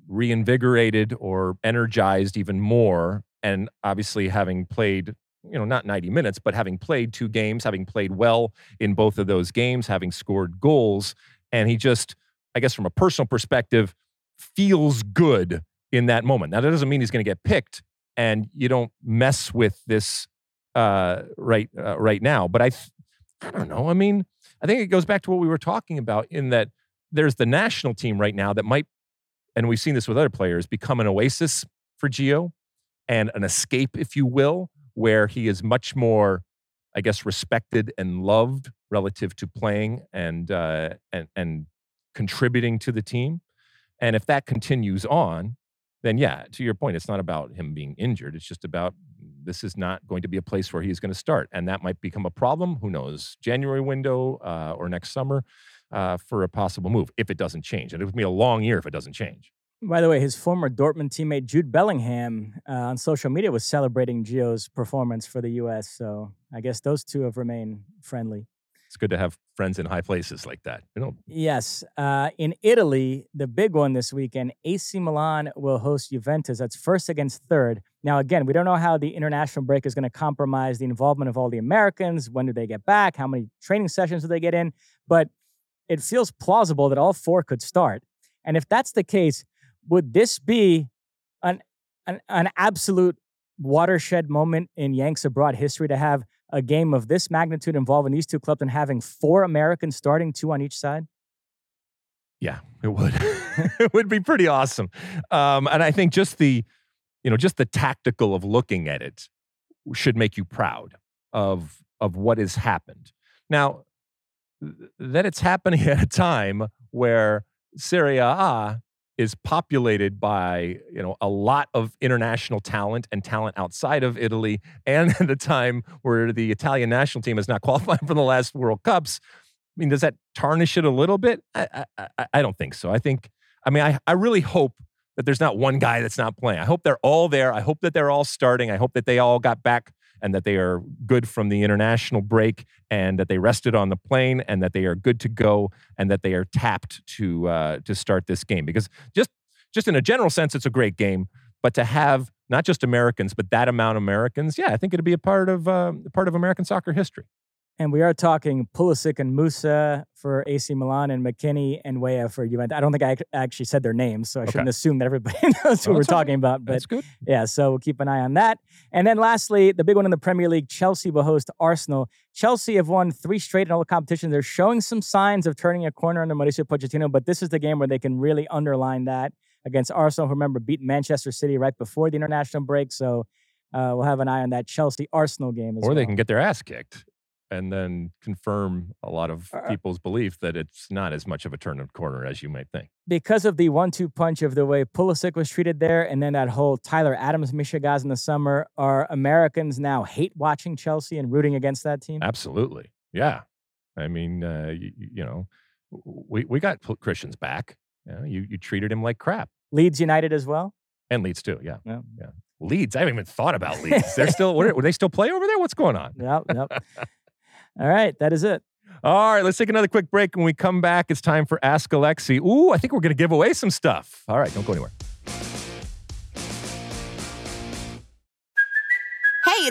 reinvigorated or energized even more. And obviously having played, you know, not ninety minutes, but having played two games, having played well in both of those games, having scored goals. And he just, I guess from a personal perspective, feels good in that moment. Now, that doesn't mean he's going to get picked, and you don't mess with this uh, right uh, right now. But I, I don't know. I mean, I think it goes back to what we were talking about in that there's the national team right now that might, and we've seen this with other players, become an oasis for Gio and an escape, if you will, where he is much more, I guess, respected and loved relative to playing and uh, and and contributing to the team. And if that continues on, then yeah, to your point, it's not about him being injured. It's just about this is not going to be a place where he's going to start. And that might become a problem. Who knows? January window uh, or next summer uh, for a possible move if it doesn't change. And it would be a long year if it doesn't change. By the way, his former Dortmund teammate Jude Bellingham uh, on social media was celebrating Gio's performance for the U S. So I guess those two have remained friendly. It's good to have friends in high places like that, you know. Yes. Uh, in Italy, the big one this weekend, A C Milan will host Juventus. That's first against third. Now, again, we don't know how the international break is going to compromise the involvement of all the Americans. When do they get back? How many training sessions do they get in? But it feels plausible that all four could start. And if that's the case, would this be an an, an absolute watershed moment in Yanks Abroad history to have a game of this magnitude involving these two clubs and having four Americans starting, two on each side? Yeah, it would. It would be pretty awesome. Um, and I think just the, you know, just the tactical of looking at it should make you proud of, of what has happened. Now, that it's happening at a time where Serie A is populated by, you know, a lot of international talent and talent outside of Italy, and at a time where the Italian national team is not qualifying for the last World Cups. I mean, does that tarnish it a little bit? I, I, I don't think so. I think, I mean, I, I really hope that there's not one guy that's not playing. I hope they're all there. I hope that they're all starting. I hope that they all got back and that they are good from the international break, and that they rested on the plane, and that they are good to go, and that they are tapped to uh, to start this game. Because just just in a general sense, it's a great game. But to have not just Americans, but that amount of Americans, yeah, I think it'd be a part of uh, part of American soccer history. And we are talking Pulisic and Musa for A C Milan and McKinney and Weah for Juventus. I don't think I actually said their names, so I okay. shouldn't assume that everybody knows who no, we're talking right. about. But that's good. Yeah, so we'll keep an eye on that. And then lastly, the big one in the Premier League, Chelsea will host Arsenal. Chelsea have won three straight in all the competitions. They're showing some signs of turning a corner under Mauricio Pochettino, but this is the game where they can really underline that against Arsenal, who, remember, beat Manchester City right before the international break. So uh, we'll have an eye on that Chelsea-Arsenal game as well. Or they well. can get their ass kicked and then confirm a lot of people's belief that it's not as much of a turn of corner as you might think. Because of the one-two punch of the way Pulisic was treated there, and then that whole Tyler Adams Mishagaz in the summer, are Americans now hate watching Chelsea and rooting against that team? Absolutely, yeah. I mean, uh, you, you know, we we got Christians back. You know, you, you treated him like crap. Leeds United as well? And Leeds too, yeah. Yeah. yeah. Leeds, I haven't even thought about Leeds. They're still, what, they still play over there? What's going on? Yep, yep. All right, that is it. All right, let's take another quick break. When we come back, it's time for Ask Alexi. Ooh, I think we're going to give away some stuff. All right, don't go anywhere. Hey,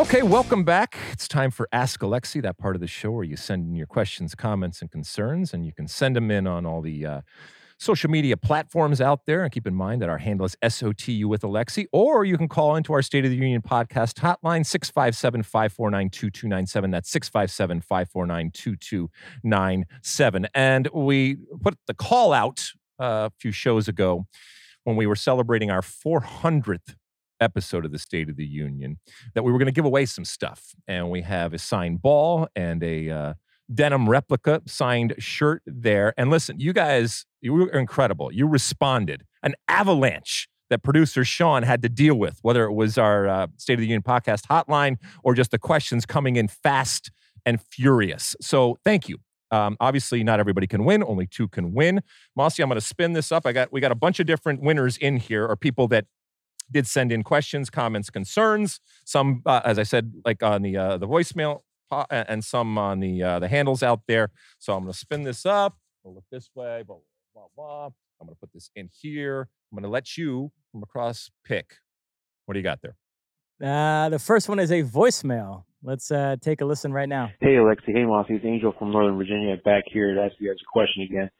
Okay, welcome back. It's time for Ask Alexi, that part of the show where you send in your questions, comments, and concerns, and you can send them in on all the uh, social media platforms out there. And keep in mind that our handle is S O T U with Alexi, or you can call into our State of the Union podcast hotline, six five seven, five four nine, two two nine seven. That's six five seven, five four nine, two two nine seven. And we put the call out uh, a few shows ago when we were celebrating our four hundredth episode of the State of the Union that we were going to give away some stuff. And we have a signed ball and a uh, denim replica signed shirt there. And listen, you guys, you were incredible. You responded. An avalanche that producer Sean had to deal with, whether it was our uh, State of the Union podcast hotline or just the questions coming in fast and furious. So thank you. Um, obviously, not everybody can win. Only two can win. Mossy, I'm going to spin this up. I got we got a bunch of different winners in here, or people that did send in questions, comments, concerns. Some, uh, as I said, like on the uh, the voicemail, uh, and some on the uh, the handles out there. So I'm going to spin this up. We'll look this way. Blah blah blah. I'm going to put this in here. I'm going to let you from across pick. What do you got there? Uh, the first one is a voicemail. Let's uh, take a listen right now. Hey, Alexi. Hey, Mossy. It's Angel from Northern Virginia back here to ask you guys a question again.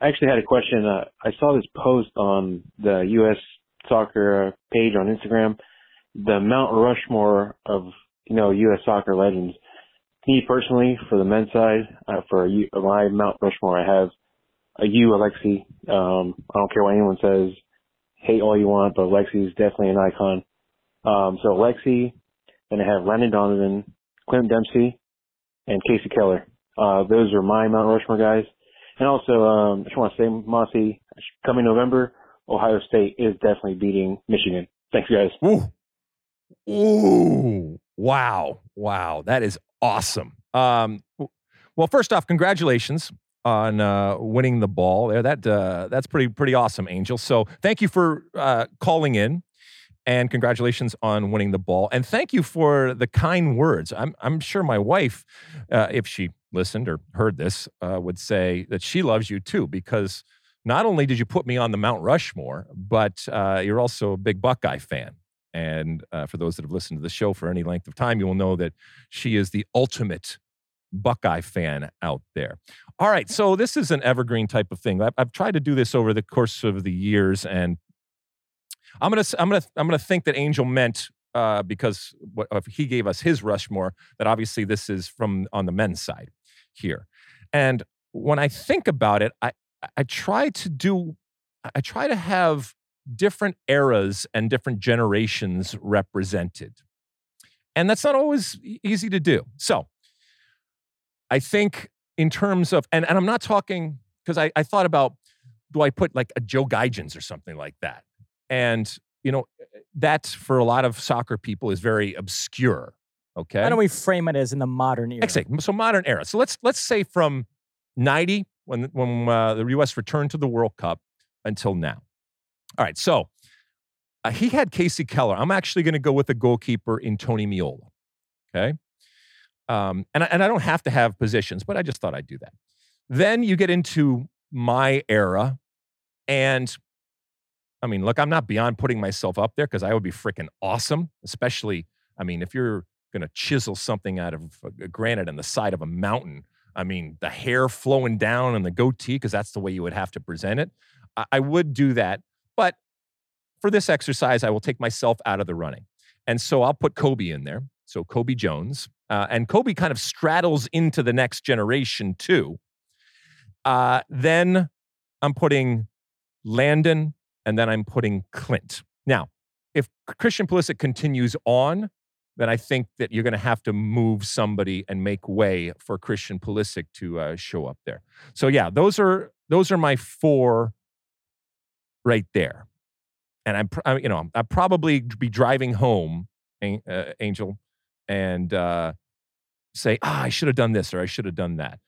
I actually had a question. Uh, I saw this post on the U S Soccer page on Instagram, the Mount Rushmore of, you know, U S soccer legends. Me personally, for the men's side, uh, for you, my Mount Rushmore, I have uh, you, Alexi. Um, I don't care what anyone says. Hate all you want, but Alexi is definitely an icon. Um, so Alexi, then I have Landon Donovan, Clint Dempsey, and Casey Keller. Uh, those are my Mount Rushmore guys. And also, um, I just want to say, Mossy, coming November, Ohio State is definitely beating Michigan. Thanks, guys. Ooh, ooh, wow, wow, that is awesome. Um, well, first off, congratulations on uh, winning the ball there. That uh, that's pretty pretty awesome, Angel. So thank you for uh, calling in, and congratulations on winning the ball. And thank you for the kind words. I'm I'm sure my wife, uh, if she listened or heard this, uh, would say that she loves you too, because not only did you put me on the Mount Rushmore, but uh, you're also a big Buckeye fan. And uh, for those that have listened to the show for any length of time, you will know that she is the ultimate Buckeye fan out there. All right, so this is an evergreen type of thing. I've, I've tried to do this over the course of the years, and I'm gonna I'm gonna I'm gonna think that Angel meant uh, because what, if he gave us his Rushmore, that obviously this is from on the men's side here. And when I think about it, I I try to do I try to have different eras and different generations represented, and that's not always easy to do. So I think in terms of, and, and I'm not talking, because I, I thought about, do I put like a Joe Guygens or something like that? And, you know, that for a lot of soccer people is very obscure, okay? Why don't we frame it as in the modern era? Exactly. So modern era. So let's let's say from ninety, when, when uh, the U S returned to the World Cup, until now. All right, so uh, he had Casey Keller. I'm actually going to go with a goalkeeper in Tony Meola, okay? Um, and, I, and I don't have to have positions, but I just thought I'd do that. Then you get into my era. And, I mean, look, I'm not beyond putting myself up there because I would be freaking awesome, especially, I mean, if you're going to chisel something out of uh, granite on the side of a mountain, I mean, the hair flowing down and the goatee, because that's the way you would have to present it. I, I would do that. But for this exercise, I will take myself out of the running. And so I'll put Kobe in there. So Kobe Jones. Uh, and Kobe kind of straddles into the next generation, too. Uh, then I'm putting Landon, and then I'm putting Clint. Now, if Christian Pulisic continues on, then I think that you're going to have to move somebody and make way for Christian Pulisic to uh, show up there. So, yeah, those are those are my four right there. And I'm, I, you know, I'll probably be driving home, uh, Angel, and uh, say, ah, oh, I should have done this or I should have done that.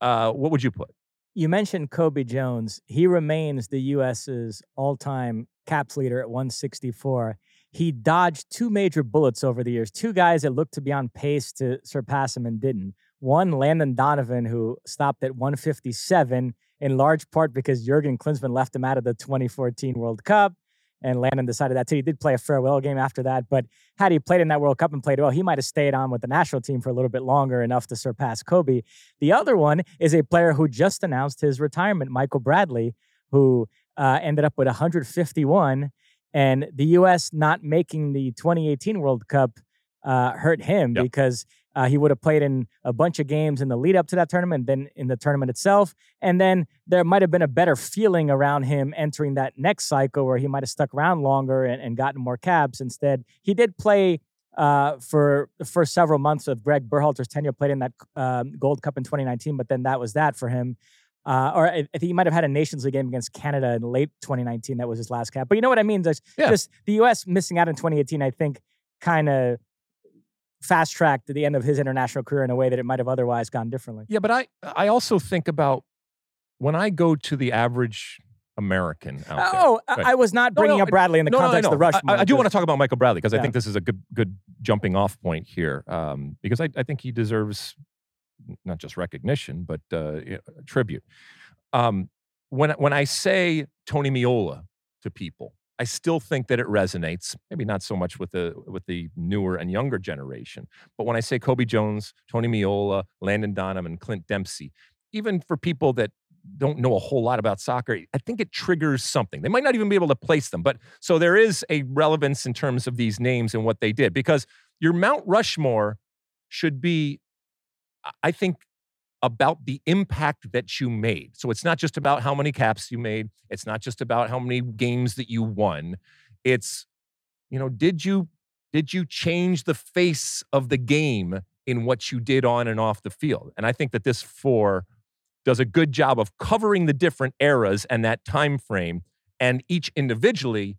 Uh, what would you put? You mentioned Kobe Jones. He remains the U S's all-time caps leader at one sixty-four. He dodged two major bullets over the years, two guys that looked to be on pace to surpass him and didn't. One, Landon Donovan, who stopped at one fifty-seven, in large part because Jurgen Klinsmann left him out of the twenty fourteen World Cup. And Landon decided that too. He did play a farewell game after that, but had he played in that World Cup and played well, he might have stayed on with the national team for a little bit longer, enough to surpass Kobe. The other one is a player who just announced his retirement, Michael Bradley, who uh, ended up with one fifty-one. And the U S not making the twenty eighteen World Cup uh, hurt him, yep, because Uh, he would have played in a bunch of games in the lead up to that tournament, then in the tournament itself. And then there might have been a better feeling around him entering that next cycle where he might have stuck around longer and, and gotten more caps. Instead, he did play uh, for the first several months of Greg Berhalter's tenure, played in that uh, Gold Cup in twenty nineteen, but then that was that for him. Uh, or I think he might have had a Nations League game against Canada in late twenty nineteen. That was his last cap. But you know what I mean? Just, yeah. just the U S missing out in twenty eighteen, I think, kind of fast-tracked to the end of his international career in a way that it might have otherwise gone differently. Yeah, but I, I also think about when I go to the average American out uh, there. Oh, right? I was not bringing no, no, up Bradley in the no, context no, no, no. of the Rush. I, I do want to talk about Michael Bradley because yeah. I think this is a good good jumping-off point here um, because I, I think he deserves not just recognition, but uh, tribute. Um, when when I say Tony Meola to people, I still think that it resonates. Maybe not so much with the with the newer and younger generation, but when I say Kobe Jones, Tony Meola, Landon Donovan, and Clint Dempsey, even for people that don't know a whole lot about soccer, I think it triggers something. They might not even be able to place them, but so there is a relevance in terms of these names and what they did, because your Mount Rushmore should be, I think, about the impact that you made. So it's not just about how many caps you made. It's not just about how many games that you won. It's, you know, did you did you change the face of the game in what you did on and off the field? And I think that this four does a good job of covering the different eras and that time frame, and each individually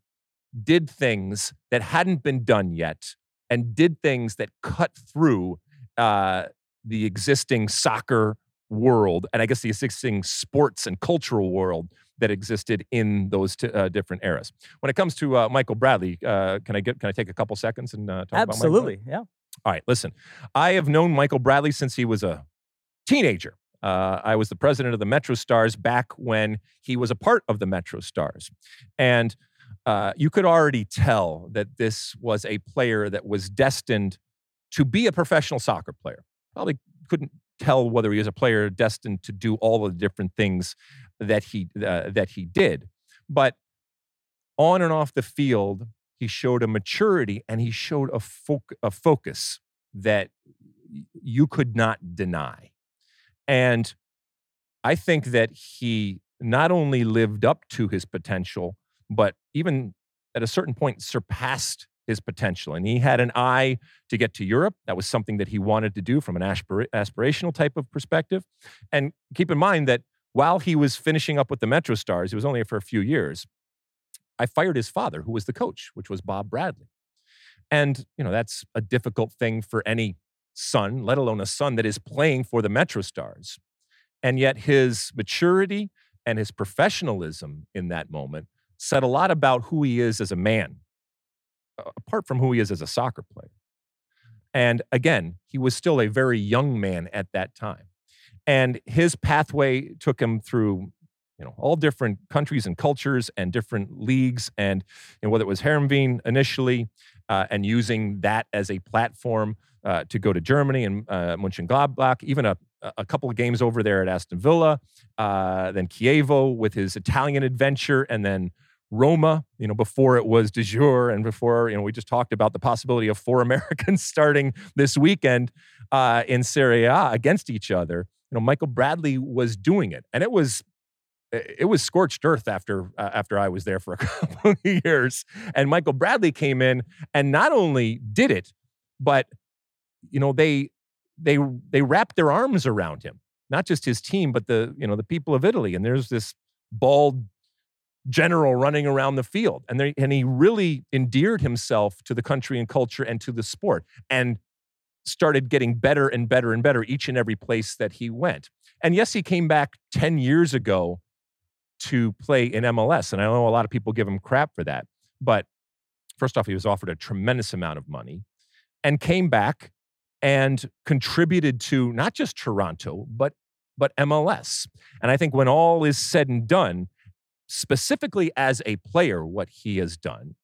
did things that hadn't been done yet and did things that cut through uh the existing soccer world, and I guess the existing sports and cultural world that existed in those t- uh, different eras. When it comes to uh, Michael Bradley, uh, can I get can I take a couple seconds and uh, talk Absolutely, about Michael? Absolutely, yeah. All right, listen. I have known Michael Bradley since he was a teenager. Uh, I was the president of the Metro Stars back when he was a part of the Metro Stars, and uh, you could already tell that this was a player that was destined to be a professional soccer player. Probably couldn't tell whether he was a player destined to do all of the different things that he uh, that he did. But on and off the field, he showed a maturity and he showed a, fo- a focus that you could not deny. And I think that he not only lived up to his potential, but even at a certain point surpassed his potential. And he had an eye to get to Europe. That was something that he wanted to do from an aspir- aspirational type of perspective. And keep in mind that while he was finishing up with the Metro Stars, it was only for a few years, I fired his father, who was the coach, which was Bob Bradley. And, you know, that's a difficult thing for any son, let alone a son that is playing for the Metro Stars. And yet his maturity and his professionalism in that moment said a lot about who he is as a man, apart from who he is as a soccer player. And again, he was still a very young man at that time. And his pathway took him through, you know, all different countries and cultures and different leagues. And, and whether it was Heerenveen initially uh, and using that as a platform uh, to go to Germany and uh, Mönchengladbach, even a, a couple of games over there at Aston Villa, uh, then Chievo with his Italian adventure, and then Roma, you know, before it was du jour and before, you know, we just talked about the possibility of four Americans starting this weekend uh, in Serie A against each other. You know, Michael Bradley was doing it. And it was it was scorched earth after uh, after I was there for a couple of years. And Michael Bradley came in and not only did it, but, you know, they they they wrapped their arms around him, not just his team, but the, you know, the people of Italy. And there's this bald general running around the field. And there, and he really endeared himself to the country and culture and to the sport and started getting better and better and better each and every place that he went. And yes, he came back ten years ago to play in M L S. And I know a lot of people give him crap for that. But first off, he was offered a tremendous amount of money and came back and contributed to not just Toronto, but but M L S. And I think when all is said and done, specifically as a player, what he has done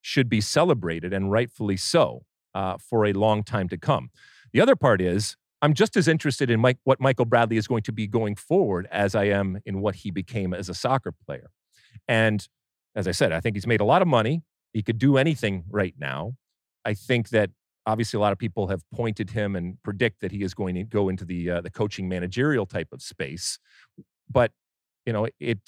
should be celebrated, and rightfully so, uh, for a long time to come. The other part is, I'm just as interested in Mike, what Michael Bradley is going to be going forward as I am in what he became as a soccer player. And as I said, I think he's made a lot of money. He could do anything right now. I think that Obviously, a lot of people have pointed him and predict that he is going to go into the uh, the coaching managerial type of space. But, you know, it,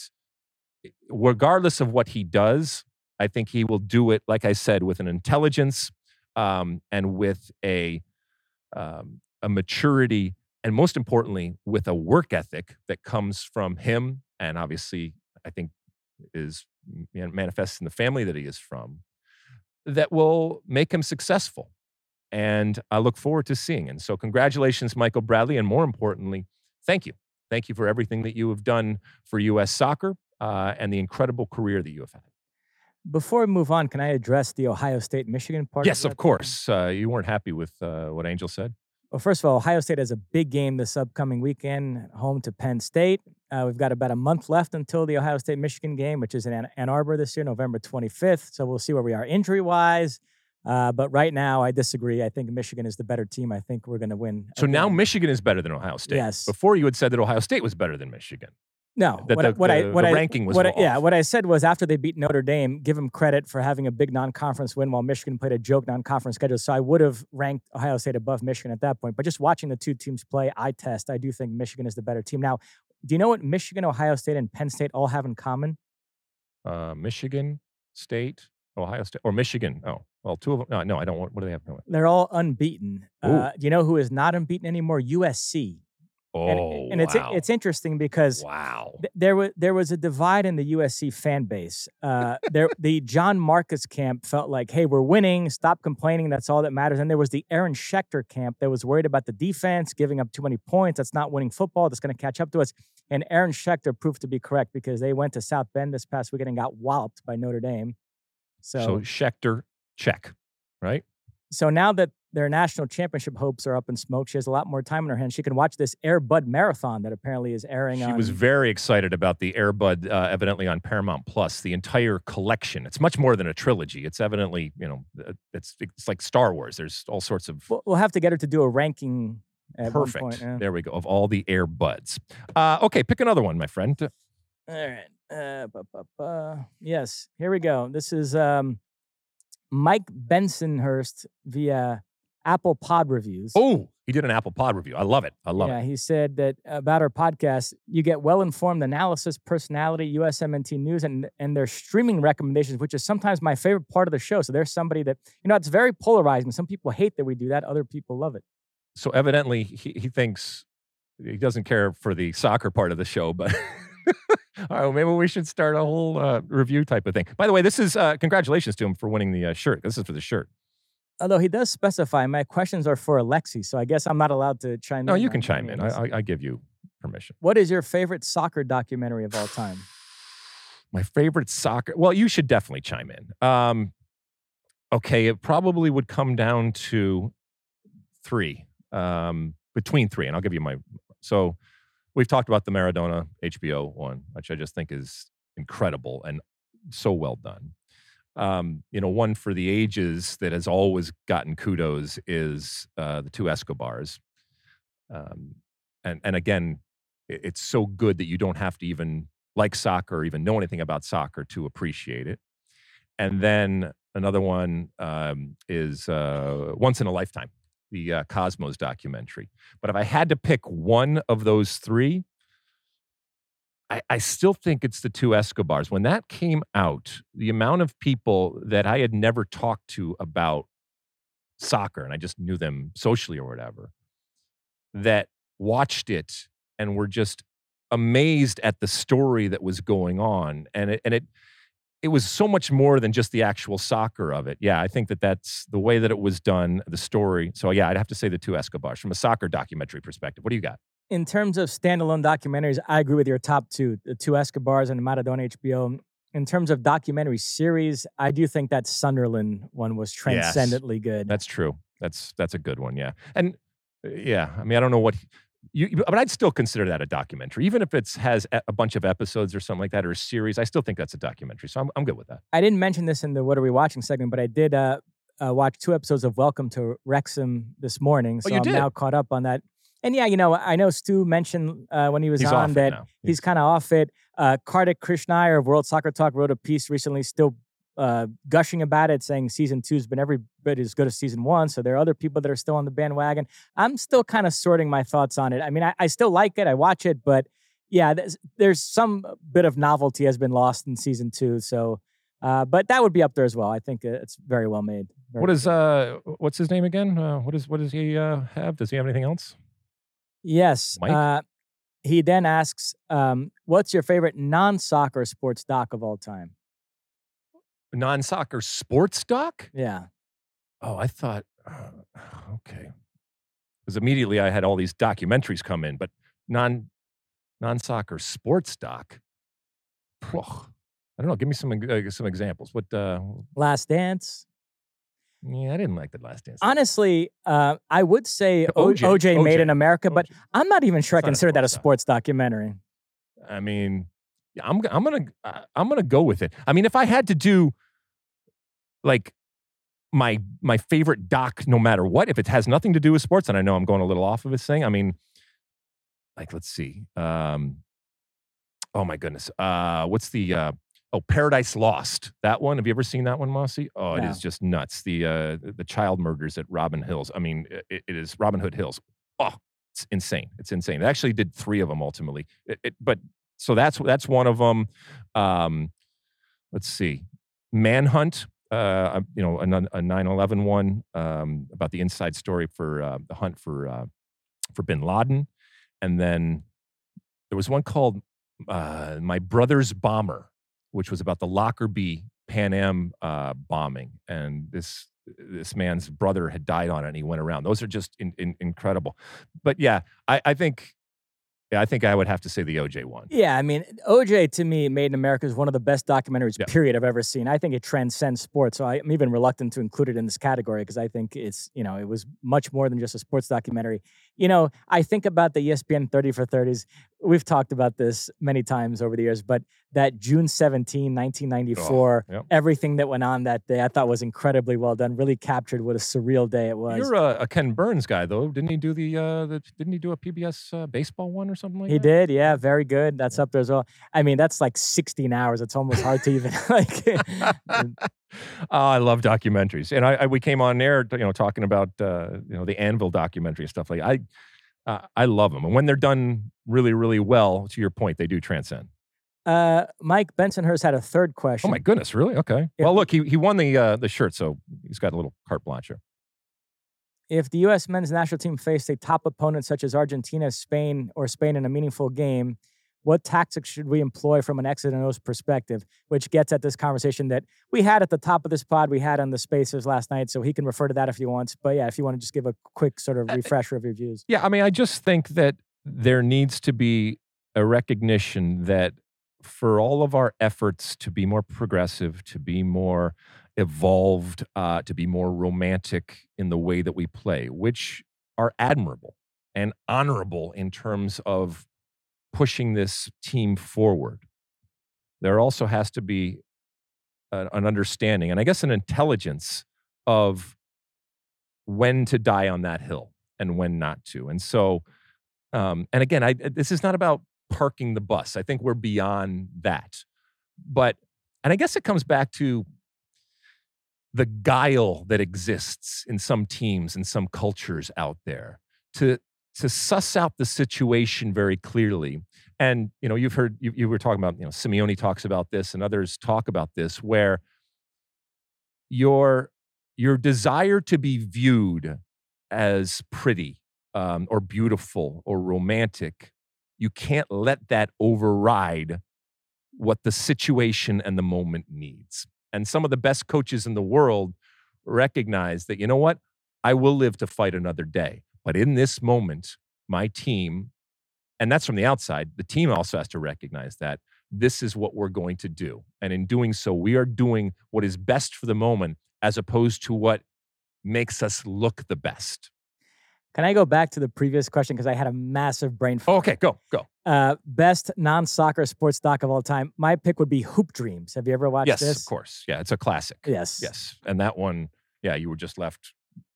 it regardless of what he does, I think he will do it, like I said, with an intelligence um, and with a um, a maturity, and most importantly, with a work ethic that comes from him, and obviously, I think, is manifests in the family that he is from, that will make him successful. And I look forward to seeing. And so congratulations, Michael Bradley. And more importantly, thank you. Thank you for everything that you have done for U S soccer uh, and the incredible career that you have had. Before we move on, can I address the Ohio State-Michigan part? Yes, of, of course. Uh, you weren't happy with uh, what Angel said? Well, first of all, Ohio State has a big game this upcoming weekend, home to Penn State. Uh, we've got about a month left until the Ohio State-Michigan game, which is in Ann Arbor this year, November twenty-fifth. So we'll see where we are injury-wise. Uh, but right now, I disagree. I think Michigan is the better team. I think we're going to win. So now Michigan is better than Ohio State. Yes. Before you had said that Ohio State was better than Michigan. No. That what the, I, what the, I, what the I, ranking was what I, Yeah, what I said was after they beat Notre Dame, give them credit for having a big non-conference win while Michigan played a joke non-conference schedule. So I would have ranked Ohio State above Michigan at that point. But just watching the two teams play, I test. I do think Michigan is the better team. Now, do you know what Michigan, Ohio State, and Penn State all have in common? Uh, Michigan State, Ohio State, or Michigan. Oh, well, two of them. No, no, I don't want, what do they have? No. They're all unbeaten. Uh, you know who is not unbeaten anymore? U S C. Oh, and, and it's wow. it's interesting because wow. th- there was there was a divide in the U S C fan base. Uh, there, the John Marcus camp felt like, hey, we're winning. Stop complaining. That's all that matters. And there was the Aaron Schechter camp that was worried about the defense giving up too many points. That's not winning football. That's going to catch up to us. And Aaron Schechter proved to be correct because they went to South Bend this past weekend and got walloped by Notre Dame. So, so Schechter, check, right? So now that their national championship hopes are up in smoke, she has a lot more time in her hands. She can watch this Air Bud marathon that apparently is airing. She on... She was very excited about the Air Bud, uh, evidently on Paramount Plus, the entire collection. It's much more than a trilogy. It's evidently, you know, it's it's like Star Wars. There's all sorts of... We'll, we'll have to get her to do a ranking at Perfect. One point, yeah. There we go. Of all the Air Buds. Uh, okay, pick another one, my friend. All right. Uh, bu- bu- bu. Yes, here we go. This is... Um, Mike Bensonhurst via Apple Pod Reviews. Oh, he did an Apple Pod review. I love it. I love yeah, it. Yeah, he said that about our podcast, you get well-informed analysis, personality, U S M N T News, and, and their streaming recommendations, which is sometimes my favorite part of the show. So there's somebody that, you know, it's very polarizing. Some people hate that we do that. Other people love it. So evidently, he, he thinks he doesn't care for the soccer part of the show, but... All right, maybe we should start a whole uh, review type of thing. By the way, this is uh, congratulations to him for winning the uh, shirt. This is for the shirt. Although he does specify, my questions are for Alexi, so I guess I'm not allowed to chime no, in. No, you can chime in. I, I give you permission. What is your favorite soccer documentary of all time? My favorite soccer? Well, you should definitely chime in. Um, okay, it probably would come down to three, um, between three, and I'll give you my... So... We've talked about the Maradona H B O one, which I just think is incredible and so well done. Um, you know, one for the ages that has always gotten kudos is uh, the two Escobars. Um, and, and again, it, it's so good that you don't have to even like soccer or even know anything about soccer to appreciate it. And then another one um, is uh, Once in a Lifetime. The uh, Cosmos documentary. But if I had to pick one of those three, I, I still think it's the two Escobars. When that came out, the amount of people that I had never talked to about soccer, and I just knew them socially or whatever, that watched it and were just amazed at the story that was going on. And it, and it, It was so much more than just the actual soccer of it. Yeah, I think that that's the way that it was done, the story. So yeah, I'd have to say the two Escobars from a soccer documentary perspective. What do you got? In terms of standalone documentaries, I agree with your top two, the two Escobars and Maradona H B O. In terms of documentary series, I do think that Sunderland one was transcendently yes, good. That's true. That's that's a good one, yeah. And yeah, I mean, I don't know what... You, but I'd still consider that a documentary, even if it has a bunch of episodes or something like that, or a series. I still think that's a documentary, so I'm I'm good with that. I didn't mention this in the "What Are We Watching" segment, but I did uh, uh, watch two episodes of Welcome to Wrexham this morning, so oh, I'm did. now caught up on that. And yeah, you know, I know Stu mentioned uh, when he was he's on that he's, he's kind of off it. Uh, Kartik Krishnaiyer of World Soccer Talk wrote a piece recently, still uh, gushing about it, saying season two's been every been as good as season one. So there are other people that are still on the bandwagon. I'm still kind of sorting my thoughts on it. I mean, I, I still like it. I watch it. But yeah, there's, there's some bit of novelty has been lost in season two. So, uh, but that would be up there as well. I think it's very well made. Very what is, uh, what's his name again? Uh, what is, what does he uh, have? Does he have anything else? Yes. Mike? Uh, he then asks, um, what's your favorite non-soccer sports doc of all time? Non-soccer sports doc? Yeah. Oh, I thought, uh, okay. Because immediately I had all these documentaries come in, but non, non-soccer sports doc? Oh, I don't know. Give me some uh, some examples. What? Uh, Last Dance. Yeah, I didn't like The Last Dance. Honestly, uh, I would say O J Made in America, but I'm not even sure I consider that a sports documentary. I mean, I'm I'm gonna I'm gonna go with it. I mean, if I had to do like my my favorite doc, no matter what, if it has nothing to do with sports, and I know I'm going a little off of this thing. I mean, like let's see. Um, oh my goodness, uh, what's the uh, Oh, Paradise Lost. That one. Have you ever seen that one, Mossy? Oh, it no. is just nuts. The uh, the child murders at Robin Hills. I mean, it, it is Robin Hood Hills. Oh, it's insane. It's insane. They actually did three of them ultimately. It, it, but so that's that's one of them. Um, let's see, Manhunt. Uh, you know, a nine eleven one um, about the inside story for uh, the hunt for uh, for Bin Laden, and then there was one called uh, My Brother's Bomber, which was about the Lockerbie Pan Am uh, bombing. And this this man's brother had died on it, and he went around. Those are just in, in, incredible. But yeah, I, I think yeah, I think I would have to say the O J one. Yeah, I mean, O J to me, Made in America, is one of the best documentaries, yeah. period, I've ever seen. I think it transcends sports. So I'm even reluctant to include it in this category because I think it's, you know, it was much more than just a sports documentary. You know, I think about the E S P N thirty for thirties. We've talked about this many times over the years, but that June seventeenth, nineteen ninety-four, oh, yep. everything that went on that day, I thought was incredibly well done. Really captured what a surreal day it was. You're a, a Ken Burns guy, though, didn't he do the? Uh, the didn't he do a P B S uh, baseball one or something like he that? He did, yeah, very good. That's yeah. up there as well. I mean, that's like sixteen hours. It's almost hard to even like. oh, I love documentaries, and I, I we came on air, you know, talking about uh, you know the Anvil documentary and stuff like that. I. Uh, I love them. And when they're done really, really well, to your point, they do transcend. Uh, Mike Bensonhurst had a third question. Oh, my goodness. Really? Okay. If, well, look, he, he won the uh, the shirt, so he's got a little carte blanche here. If the U S men's national team faced a top opponent such as Argentina, Spain, or Spain in a meaningful game, what tactics should we employ from an exit and O's perspective? Which gets at this conversation that we had at the top of this pod, we had on the Spacers last night, so he can refer to that if he wants. But yeah, if you want to just give a quick sort of refresher of your views. Yeah, I mean, I just think that there needs to be a recognition that for all of our efforts to be more progressive, to be more evolved, uh, to be more romantic in the way that we play, which are admirable and honorable in terms of pushing this team forward, there also has to be a, an understanding and I guess an intelligence of when to die on that hill and when not to. And so, um, and again, I, this is not about parking the bus. I think we're beyond that. But, and I guess it comes back to the guile that exists in some teams and some cultures out there to to suss out the situation very clearly. And, you know, you've heard, you, you were talking about, you know, Simeone talks about this and others talk about this, where your, your desire to be viewed as pretty um, or beautiful or romantic, you can't let that override what the situation and the moment needs. And some of the best coaches in the world recognize that, you know what, I will live to fight another day. But in this moment, my team, and that's from the outside, the team also has to recognize that this is what we're going to do. And in doing so, we are doing what is best for the moment as opposed to what makes us look the best. Can I go back to the previous question? Because I had a massive brain fart. Okay, go, go. Uh, best non-soccer sports doc of all time. My pick would be Hoop Dreams. Have you ever watched yes, this? Yes, of course. Yeah, it's a classic. Yes. Yes. And that one, yeah, you were just left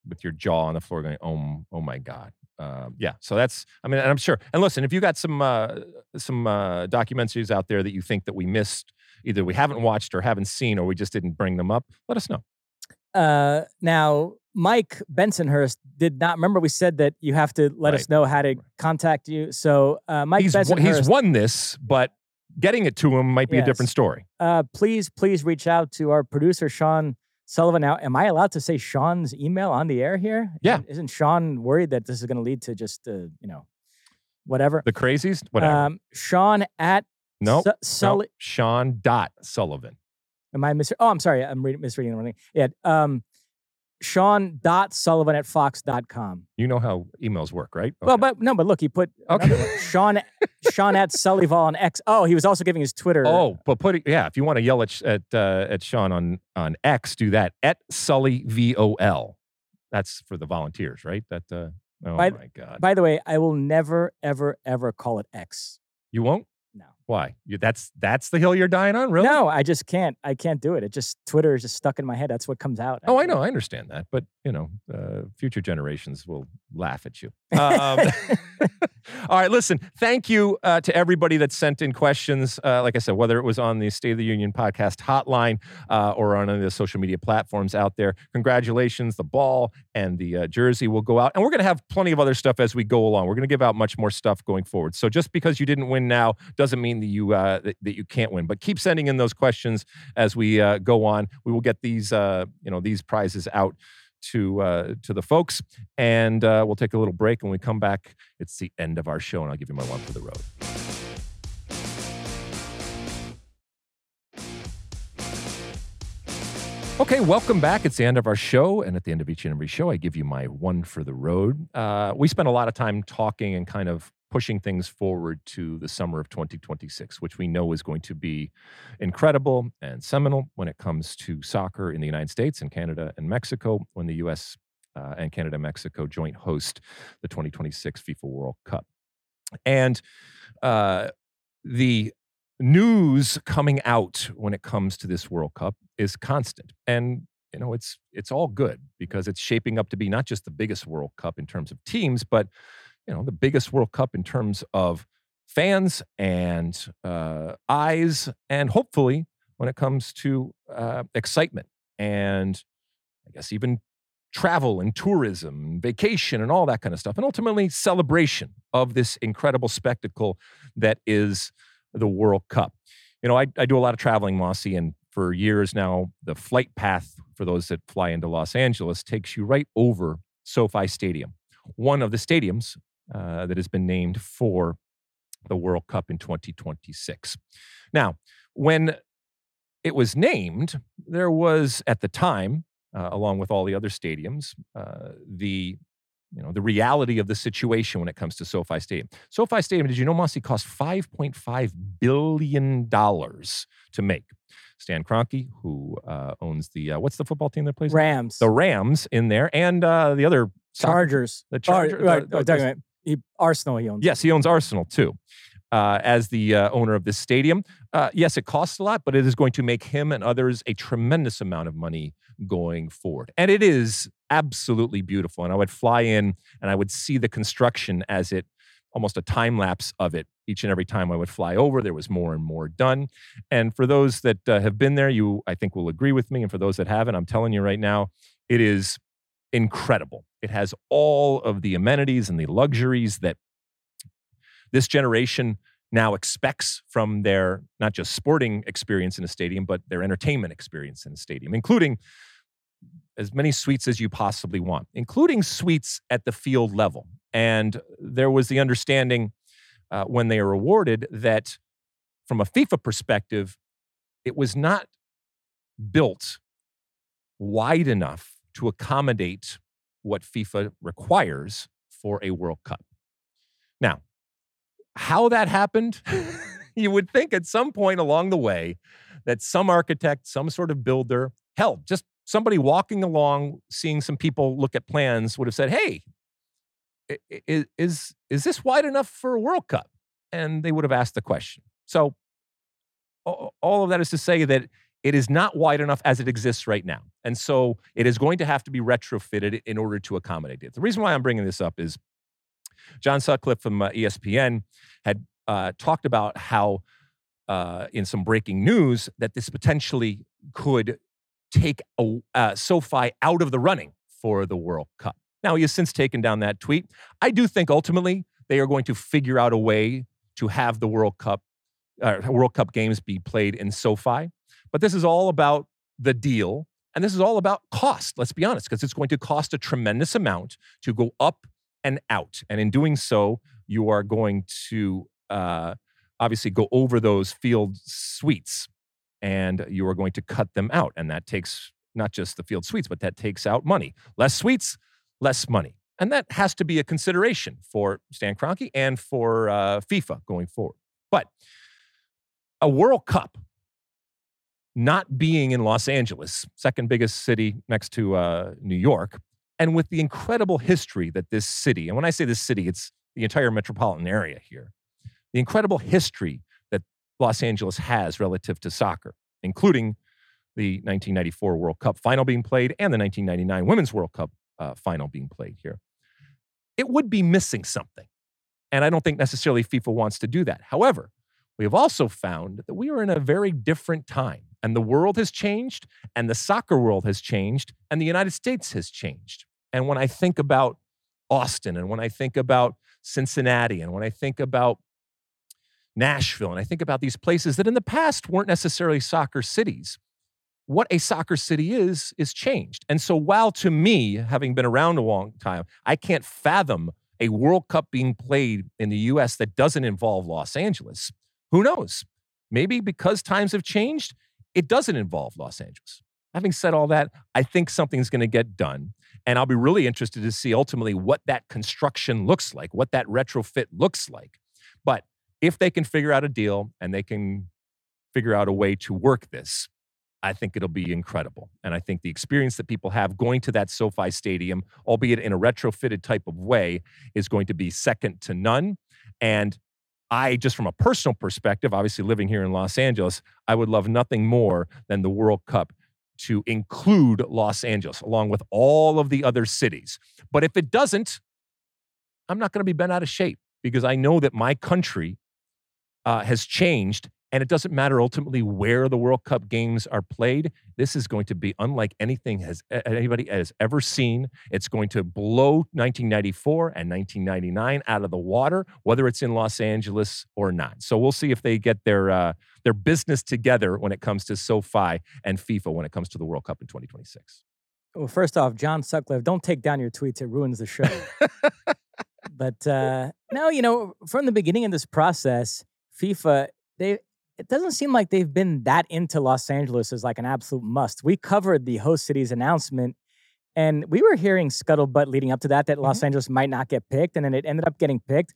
with your jaw on the floor going, oh, oh my God. Um, yeah, so that's, I mean, and I'm sure. And listen, if you got some uh, some uh, documentaries out there that you think that we missed, either we haven't watched or haven't seen, or we just didn't bring them up, let us know. Uh, now, Mike Bensonhurst did not remember. We said that you have to let right. us know how to contact you. So uh, Mike he's, Bensonhurst. He's won this, but getting it to him might be yes. a different story. Uh, please, please reach out to our producer, Sean Sullivan. Now, am I allowed to say Sean's email on the air here? Yeah. Isn't Sean worried that this is going to lead to just, uh, you know, whatever? The craziest? Whatever. Um, Sean at No, Su- Sulli- no. Sean dot Sullivan. Am I mis? Oh, I'm sorry. I'm re- misreading the wrong thing. Yeah. Um, Sean dot Sullivan at fox dot com. You know how emails work, right? Okay. Well, but no, but look, he put okay. Sean, Sean at Sullivan on X. Oh, he was also giving his Twitter. Oh, but put it, yeah. If you want to yell at at, uh, at Sean on, on X, do that at Sully V O L. That's for the volunteers, right? That. Uh, oh by, my God. By the way, I will never, ever, ever call it X. You won't? No. Why? You, that's that's the hill you're dying on, really? No, I just can't. I can't do it. It just, Twitter is just stuck in my head. That's what comes out. Oh, I know. It. I understand that. But, you know, uh, future generations will laugh at you. Um, all right, listen. Thank you uh, to everybody that sent in questions. Uh, like I said, whether it was on the State of the Union podcast hotline uh, or on any of the social media platforms out there, congratulations. The ball and the uh, jersey will go out. And we're going to have plenty of other stuff as we go along. We're going to give out much more stuff going forward. So just because you didn't win now doesn't mean that you uh, that, that you can't win. But keep sending in those questions as we uh, go on. We will get these uh, you know these prizes out to uh, to the folks, and uh, we'll take a little break. When we come back, it's the end of our show, and I'll give you my one for the road. Okay, welcome back. It's the end of our show, and at the end of each and every show, I give you my one for the road. Uh, we spent a lot of time talking and kind of pushing things forward to the summer of twenty twenty-six, which we know is going to be incredible and seminal when it comes to soccer in the United States and Canada and Mexico, when the U S uh, and Canada and Mexico joint host the twenty twenty-six FIFA World Cup. And uh, the news coming out when it comes to this World Cup is constant. And you know, it's it's all good because it's shaping up to be not just the biggest World Cup in terms of teams, but you know, the biggest World Cup in terms of fans and uh, eyes, and hopefully when it comes to uh, excitement and I guess even travel and tourism and vacation and all that kind of stuff. And ultimately celebration of this incredible spectacle that is the World Cup. You know, I, I do a lot of traveling, Mossy, and for years now, the flight path for those that fly into Los Angeles takes you right over SoFi Stadium, one of the stadiums Uh, that has been named for the World Cup in twenty twenty-six. Now, when it was named, there was at the time, uh, along with all the other stadiums, uh, the you know the reality of the situation when it comes to SoFi Stadium. SoFi Stadium, did you know, Mossy, cost five point five billion dollars to make. Stan Kroenke, who uh, owns the, uh, what's the football team that plays? Rams. The Rams in there, and uh, the other Chargers. The Chargers. Oh, right, the, the, the, He, Arsenal he owns. Yes, he owns Arsenal too. Uh, as the uh, owner of this stadium. Uh, yes, it costs a lot, but it is going to make him and others a tremendous amount of money going forward. And it is absolutely beautiful. And I would fly in and I would see the construction as it, almost a time lapse of it. Each and every time I would fly over, there was more and more done. And for those that uh, have been there, you, I think, will agree with me. And for those that haven't, I'm telling you right now, it is incredible. It has all of the amenities and the luxuries that this generation now expects from their, not just sporting experience in a stadium, but their entertainment experience in a stadium, including as many suites as you possibly want, including suites at the field level. And there was the understanding uh, when they were awarded that from a FIFA perspective, it was not built wide enough to accommodate what FIFA requires for a World Cup. Now, how that happened, you would think at some point along the way that some architect, some sort of builder, hell, just somebody walking along, seeing some people look at plans would have said, hey, is, is, is this wide enough for a World Cup? And they would have asked the question. So all of that is to say that it is not wide enough as it exists right now. And so it is going to have to be retrofitted in order to accommodate it. The reason why I'm bringing this up is John Sutcliffe from uh, E S P N had uh, talked about how, uh, in some breaking news, that this potentially could take a, uh, SoFi out of the running for the World Cup. Now, he has since taken down that tweet. I do think ultimately they are going to figure out a way to have the World Cup uh, World Cup games be played in SoFi. But this is all about the deal. And this is all about cost, let's be honest, because it's going to cost a tremendous amount to go up and out. And in doing so, you are going to uh, obviously go over those field suites and you are going to cut them out. And that takes not just the field suites, but that takes out money. Less suites, less money. And that has to be a consideration for Stan Kroenke and for uh, FIFA going forward. But a World Cup not being in Los Angeles, second biggest city next to uh, New York, and with the incredible history that this city, and when I say this city, it's the entire metropolitan area here, the incredible history that Los Angeles has relative to soccer, including the nineteen ninety-four World Cup final being played and the nineteen ninety-nine Women's World Cup uh, final being played here, it would be missing something. And I don't think necessarily FIFA wants to do that. However, we have also found that we are in a very different time. And the world has changed, and the soccer world has changed, and the United States has changed. And when I think about Austin, and when I think about Cincinnati, and when I think about Nashville, and I think about these places that in the past weren't necessarily soccer cities, what a soccer city is, is changed. And so while to me, having been around a long time, I can't fathom a World Cup being played in the U S that doesn't involve Los Angeles, who knows? Maybe because times have changed, it doesn't involve Los Angeles. Having said all that, I think something's going to get done. And I'll be really interested to see ultimately what that construction looks like, what that retrofit looks like. But if they can figure out a deal and they can figure out a way to work this, I think it'll be incredible. And I think the experience that people have going to that SoFi Stadium, albeit in a retrofitted type of way, is going to be second to none. And I, just from a personal perspective, obviously living here in Los Angeles, I would love nothing more than the World Cup to include Los Angeles along with all of the other cities. But if it doesn't, I'm not going to be bent out of shape because I know that my country uh, has changed and it doesn't matter ultimately where the World Cup games are played. This is going to be unlike anything has anybody has ever seen. It's going to blow nineteen ninety-four and nineteen ninety-nine out of the water, whether it's in Los Angeles or not. So we'll see if they get their uh, their business together when it comes to SoFi and FIFA when it comes to the World Cup in twenty twenty-six. Well, first off, John Sutcliffe, don't take down your tweets. It ruins the show. But uh, no, you know, from the beginning of this process, FIFA, they... it doesn't seem like they've been that into Los Angeles as like an absolute must. We covered the host city's announcement, and we were hearing scuttlebutt leading up to that, that mm-hmm. Los Angeles might not get picked, and then it ended up getting picked.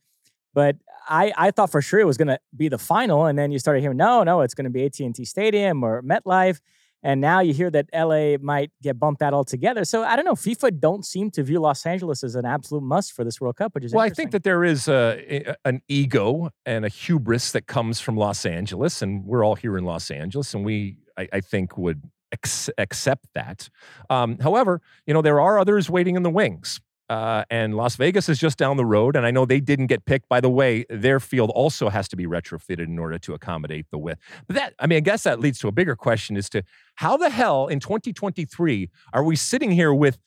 But I, I thought for sure it was going to be the final, and then you started hearing, no, no, it's going to be A T and T Stadium or MetLife, and now you hear that L A might get bumped out altogether. So I don't know. FIFA don't seem to view Los Angeles as an absolute must for this World Cup, which is well, interesting. I think that there is a, an ego and a hubris that comes from Los Angeles, and we're all here in Los Angeles, and we, I, I think, would ex- accept that. Um, however, you know, there are others waiting in the wings. Uh, and Las Vegas is just down the road, and I know they didn't get picked. By the way, their field also has to be retrofitted in order to accommodate the width. But that, I mean, I guess that leads to a bigger question as to how the hell in twenty twenty-three are we sitting here with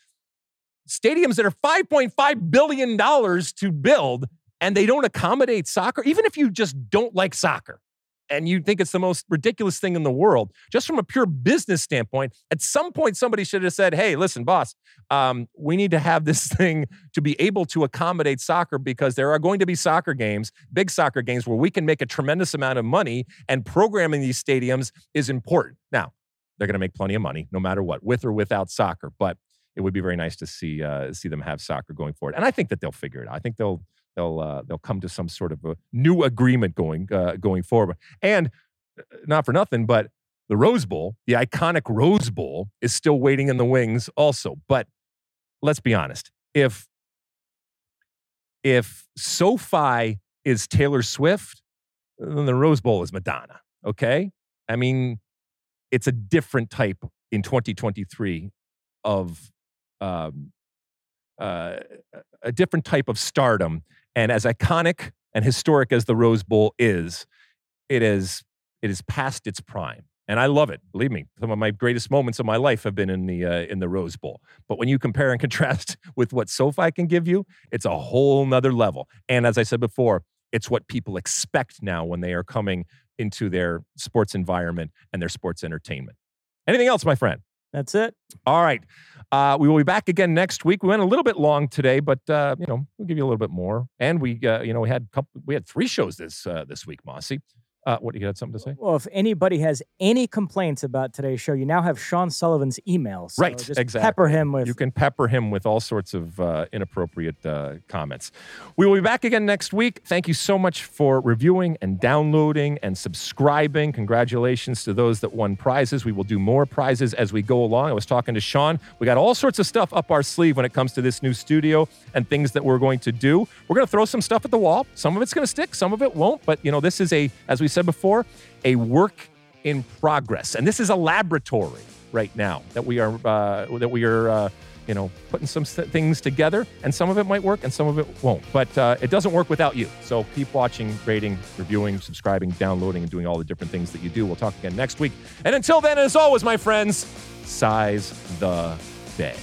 stadiums that are five point five billion dollars to build and they don't accommodate soccer? Even if you just don't like soccer and you think it's the most ridiculous thing in the world, just from a pure business standpoint, at some point somebody should have said, hey, listen, boss, um, we need to have this thing to be able to accommodate soccer because there are going to be soccer games, big soccer games, where we can make a tremendous amount of money, and programming these stadiums is important. Now, they're going to make plenty of money no matter what, with or without soccer, but it would be very nice to see uh, see them have soccer going forward. And I think that they'll figure it out. I think they'll They'll uh, they'll come to some sort of a new agreement going uh, going forward. And not for nothing, but the Rose Bowl, the iconic Rose Bowl, is still waiting in the wings also. But let's be honest, if if SoFi is Taylor Swift, then the Rose Bowl is Madonna. Okay, I mean, it's a different type in twenty twenty-three of um, uh, a different type of stardom. And as iconic and historic as the Rose Bowl is, it is it is past its prime. And I love it. Believe me, some of my greatest moments of my life have been in the uh, in the Rose Bowl. But when you compare and contrast with what SoFi can give you, it's a whole nother level. And as I said before, it's what people expect now when they are coming into their sports environment and their sports entertainment. Anything else, my friend? That's it. All right. Uh, we will be back again next week. We went a little bit long today, but, uh, you know, we'll give you a little bit more. And we, uh, you know, we had a couple, we had three shows this uh, this week, Mossy. Uh, what, you had something to say? Well, if anybody has any complaints about today's show, you now have Sean Sullivan's email. So right, just exactly. Pepper him with. You can pepper him with all sorts of uh, inappropriate uh, comments. We will be back again next week. Thank you so much for reviewing and downloading and subscribing. Congratulations to those that won prizes. We will do more prizes as we go along. I was talking to Sean. We got all sorts of stuff up our sleeve when it comes to this new studio and things that we're going to do. We're going to throw some stuff at the wall. Some of it's going to stick. Some of it won't. But, you know, this is a, as we said before, a work in progress, and this is a laboratory right now that we are uh, that we are uh, you know putting some st- things together, and some of it might work and some of it won't, but uh, it doesn't work without you. So keep watching, rating, reviewing, subscribing, downloading, and doing all the different things that you do. We'll talk again next week, and until then, as always, my friends, size the day.